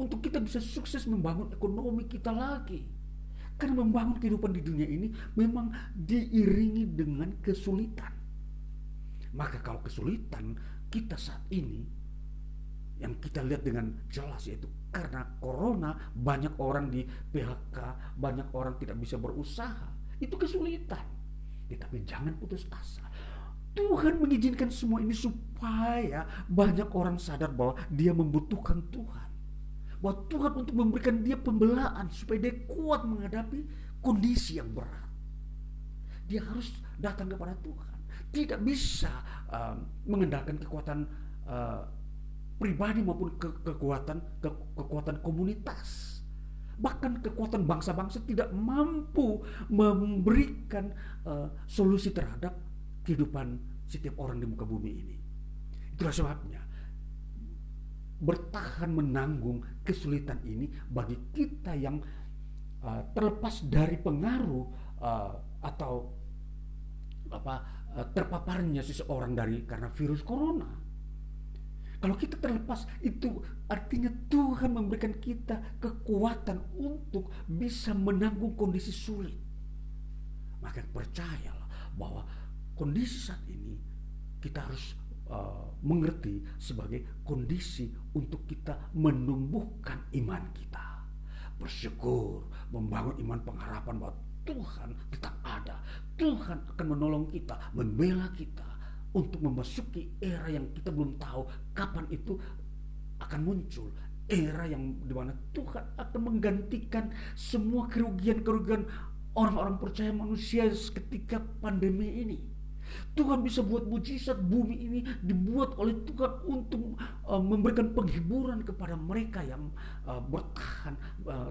untuk kita bisa sukses membangun ekonomi kita lagi. Karena membangun kehidupan di dunia ini memang diiringi dengan kesulitan. Maka kalau kesulitan kita saat ini yang kita lihat dengan jelas yaitu karena corona, banyak orang di PHK, banyak orang tidak bisa berusaha, itu kesulitan. Tetapi jangan putus asa. Tuhan mengizinkan semua ini supaya banyak orang sadar bahwa dia membutuhkan Tuhan, bahwa Tuhan untuk memberikan dia pembelaan supaya dia kuat menghadapi kondisi yang berat. Dia harus datang kepada Tuhan, tidak bisa mengandalkan kekuatan pribadi maupun kekuatan komunitas. Bahkan kekuatan bangsa-bangsa tidak mampu memberikan solusi terhadap kehidupan setiap orang di muka bumi ini. Itulah sebabnya bertahan menanggung kesulitan ini bagi kita yang terlepas dari pengaruh atau terpaparnya seseorang karena virus corona. Kalau kita terlepas, itu artinya Tuhan memberikan kita kekuatan untuk bisa menanggung kondisi sulit. Maka percayalah bahwa kondisi saat ini kita harus mengerti sebagai kondisi untuk kita menumbuhkan iman kita. Bersyukur, membangun iman pengharapan bahwa Tuhan tetap ada. Tuhan akan menolong kita, membela kita untuk memasuki era yang kita belum tahu kapan itu akan muncul. Era yang dimana Tuhan akan menggantikan semua kerugian-kerugian orang-orang percaya manusia ketika pandemi ini. Tuhan bisa buat mujizat, bumi ini dibuat oleh Tuhan untuk memberikan penghiburan kepada mereka yang bertahan,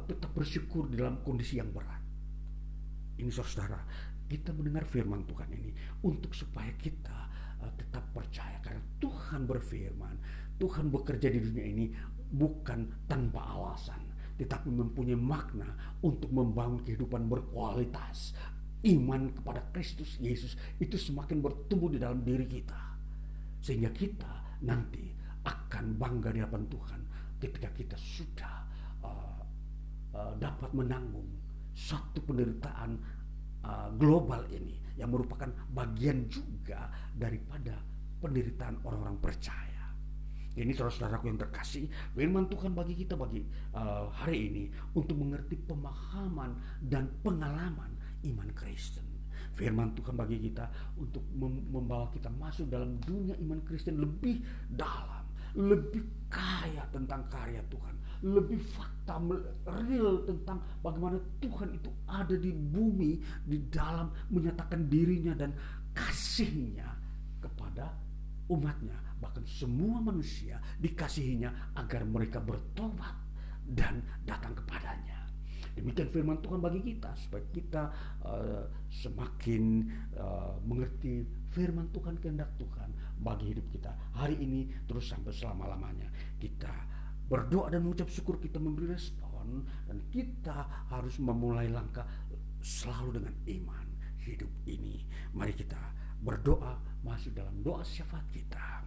tetap bersyukur dalam kondisi yang berat. Ini saudara, kita mendengar firman Tuhan ini untuk supaya kita tetap percaya, karena Tuhan berfirman, Tuhan bekerja di dunia ini bukan tanpa alasan, tetapi mempunyai makna untuk membangun kehidupan berkualitas. Iman kepada Kristus Yesus itu semakin bertumbuh di dalam diri kita, sehingga kita nanti akan bangga di hadapan Tuhan ketika kita sudah dapat menanggung satu penderitaan global ini, yang merupakan bagian juga daripada penderitaan orang-orang percaya. Ini saudara-saudaraku yang terkasih, firman Tuhan bagi kita bagi hari ini untuk mengerti pemahaman dan pengalaman iman Kristen. Firman Tuhan bagi kita untuk membawa kita masuk dalam dunia iman Kristen lebih dalam, lebih kaya tentang karya Tuhan, lebih fakta real tentang bagaimana Tuhan itu ada di bumi, di dalam menyatakan dirinya dan kasihnya kepada umatnya. Bahkan semua manusia dikasihinya agar mereka bertobat dan datang kepadanya. Demikian firman Tuhan bagi kita supaya kita semakin mengerti firman Tuhan, kehendak Tuhan bagi hidup kita hari ini terus sampai selama-lamanya. Kita berdoa dan mengucap syukur, kita memberi respon, dan kita harus memulai langkah selalu dengan iman hidup ini. Mari kita berdoa masuk dalam doa syafaat kita.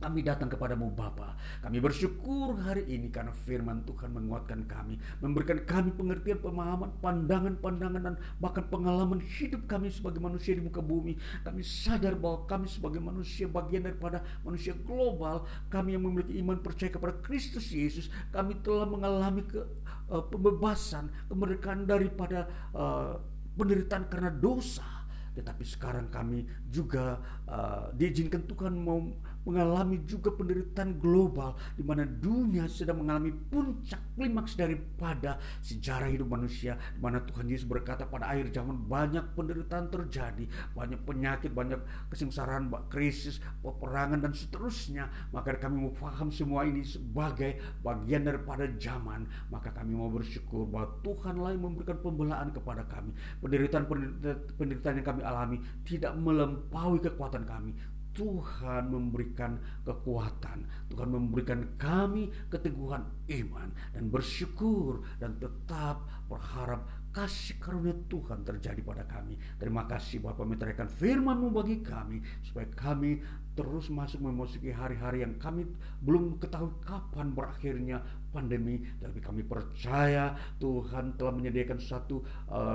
Kami datang kepadamu Bapa, kami bersyukur hari ini karena firman Tuhan menguatkan kami, memberikan kami pengertian, pemahaman, pandangan-pandangan, dan bahkan pengalaman hidup kami sebagai manusia di muka bumi. Kami sadar bahwa kami sebagai manusia bagian daripada manusia global. Kami yang memiliki iman percaya kepada Kristus Yesus, kami telah mengalami pembebasan, kemerdekaan daripada penderitaan karena dosa. Tetapi sekarang kami juga diizinkan Tuhan mau mengalami juga penderitaan global, di mana dunia sedang mengalami puncak klimaks daripada sejarah hidup manusia, di mana Tuhan Yesus berkata pada akhir zaman banyak penderitaan terjadi, banyak penyakit, banyak kesengsaraan, krisis, peperangan, dan seterusnya. Maka kami mau paham semua ini sebagai bagian daripada zaman. Maka kami mau bersyukur bahwa Tuhanlah yang memberikan pembelaan kepada kami. Penderitaan yang kami alami tidak melampaui kekuatan kami. Tuhan memberikan kekuatan, Tuhan memberikan kami keteguhan iman dan bersyukur, dan tetap berharap kasih karunia Tuhan terjadi pada kami. Terima kasih Bapa, menyerahkan firman-Mu bagi kami supaya kami terus masuk memasuki hari-hari yang kami belum ketahui kapan berakhirnya pandemi. Tapi kami percaya Tuhan telah menyediakan satu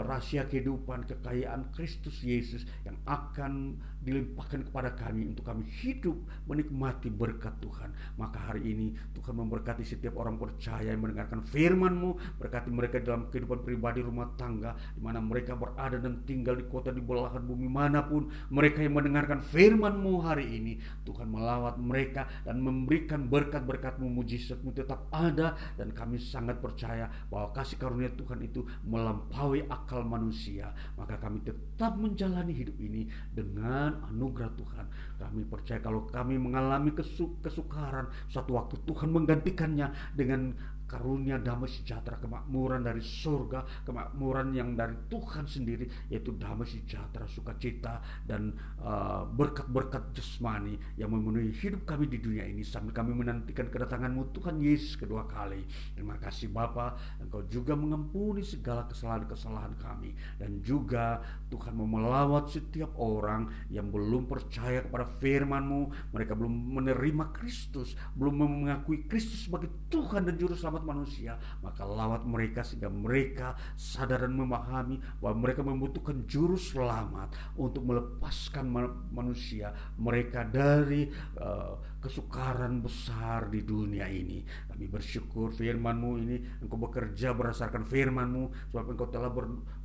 rahasia kehidupan, kekayaan Kristus Yesus yang akan dilimpahkan kepada kami untuk kami hidup menikmati berkat Tuhan. Maka hari ini Tuhan memberkati setiap orang percaya yang mendengarkan firman-Mu, berkati mereka dalam kehidupan pribadi, rumah tangga, di mana mereka berada dan tinggal di kota, di belahan bumi manapun. Mereka yang mendengarkan firman-Mu hari ini, Tuhan melawat mereka dan memberikan berkat-berkat-Mu, mujizat-Mu tetap ada. Dan kami sangat percaya bahwa kasih karunia Tuhan itu melampaui akal manusia. Maka kami tetap menjalani hidup ini dengan anugerah Tuhan. Kami percaya kalau kami mengalami kesukaran, suatu waktu Tuhan menggantikannya dengan karunia damai sejahtera, kemakmuran dari surga, kemakmuran yang dari Tuhan sendiri, yaitu damai sejahtera, sukacita, dan berkat-berkat jasmani yang memenuhi hidup kami di dunia ini sambil kami menantikan kedatangan-Mu Tuhan Yesus kedua kali. Terima kasih Bapa, Engkau juga mengampuni segala kesalahan-kesalahan kami, dan juga Tuhan melawat setiap orang yang belum percaya kepada firman-Mu. Mereka belum menerima Kristus, belum mengakui Kristus sebagai Tuhan dan Juru Selamat manusia. Maka lawat mereka sehingga mereka sadar dan memahami bahwa mereka membutuhkan Juru Selamat untuk melepaskan manusia mereka dari kesukaran besar di dunia ini. Kami bersyukur firman-Mu ini, Engkau bekerja berdasarkan firman-Mu, sebab Engkau telah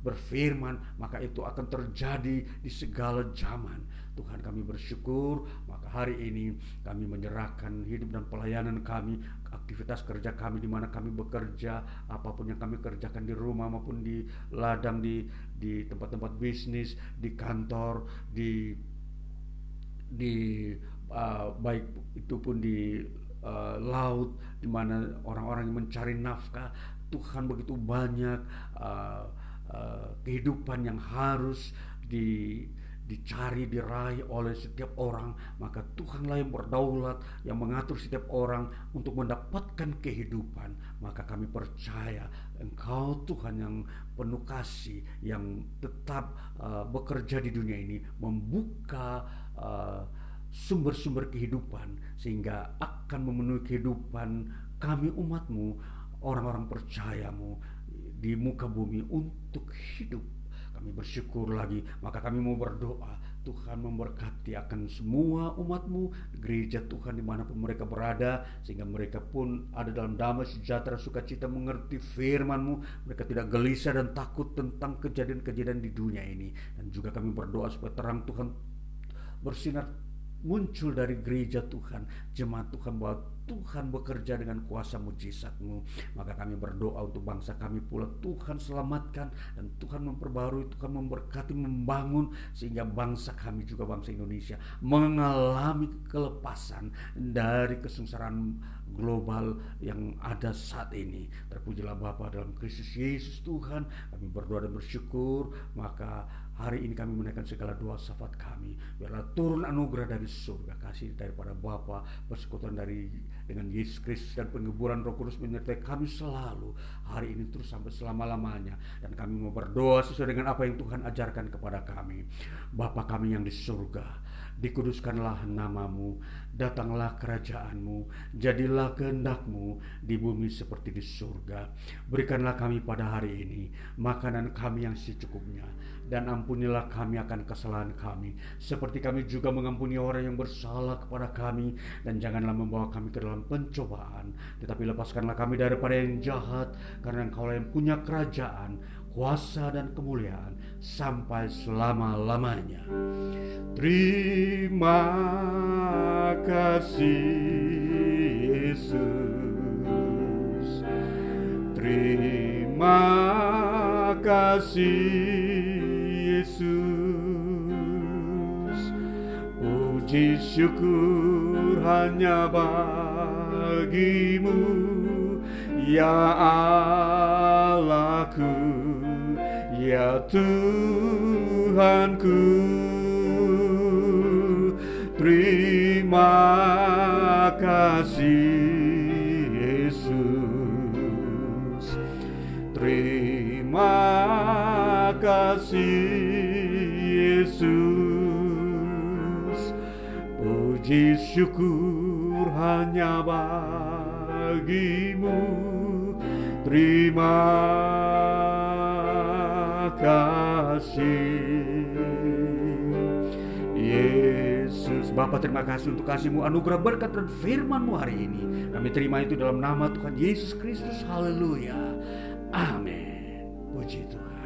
berfirman maka itu akan terjadi di segala zaman. Tuhan, kami bersyukur. Maka hari ini kami menyerahkan hidup dan pelayanan kami aktivitas kerja kami, di mana kami bekerja, apapun yang kami kerjakan di rumah maupun di ladang, di tempat-tempat bisnis, di kantor, di baik itu pun di laut, di mana orang-orang yang mencari nafkah. Tuhan begitu banyak kehidupan yang harus dicari, diraih oleh setiap orang. Maka Tuhanlah yang berdaulat, yang mengatur setiap orang untuk mendapatkan kehidupan. Maka kami percaya Engkau Tuhan yang penuh kasih, yang tetap bekerja di dunia ini, membuka sumber-sumber kehidupan, sehingga akan memenuhi kehidupan kami umat-Mu, orang-orang percayamu di muka bumi untuk hidup. Kami bersyukur lagi, maka kami mau berdoa, Tuhan memberkati akan semua umat-Mu, gereja Tuhan dimanapun mereka berada, sehingga mereka pun ada dalam damai sejahtera, sukacita, mengerti firman-Mu. Mereka tidak gelisah dan takut tentang kejadian-kejadian di dunia ini. Dan juga kami berdoa supaya terang Tuhan bersinar muncul dari gereja Tuhan, jemaat Tuhan, bahwa Tuhan bekerja dengan kuasa mujizat-Mu. Maka kami berdoa untuk bangsa kami pula, Tuhan selamatkan dan Tuhan memperbarui, Tuhan memberkati, membangun, sehingga bangsa kami juga, bangsa Indonesia, mengalami kelepasan dari kesengsaraan global yang ada saat ini. Terpujilah Bapa dalam Kristus Yesus Tuhan. Kami berdoa dan bersyukur. Maka hari ini kami menaikkan segala doa syafaat kami. Biarlah turun anugerah dari surga, kasih daripada Bapa, persekutuan dengan Yesus Kristus, dan penghiburan Roh Kudus menyertai kami selalu, hari ini terus sampai selama-lamanya. Dan kami mau berdoa sesuai dengan apa yang Tuhan ajarkan kepada kami. Bapa kami yang di surga, dikuduskanlah nama-Mu, datanglah kerajaan-Mu, jadilah kehendak-Mu di bumi seperti di surga. Berikanlah kami pada hari ini makanan kami yang secukupnya, dan ampunilah kami akan kesalahan kami, seperti kami juga mengampuni orang yang bersalah kepada kami, dan janganlah membawa kami ke dalam pencobaan, tetapi lepaskanlah kami daripada yang jahat, karena Engkaulah yang punya kerajaan, kuasa, dan kemuliaan sampai selama-lamanya. Terima kasih Yesus, terima kasih Yesus, puji syukur hanya bagi-Mu, ya Allahku, ya Tuhanku. Terima kasih Yesus, terima kasih Yesus, puji syukur hanya bagi-Mu, terima kasih Yesus. Bapa, terima kasih untuk kasih-Mu, anugerah, berkat, dan firman-Mu hari ini. Kami terima itu dalam nama Tuhan Yesus Kristus. Haleluya, amin. Puji Tuhan.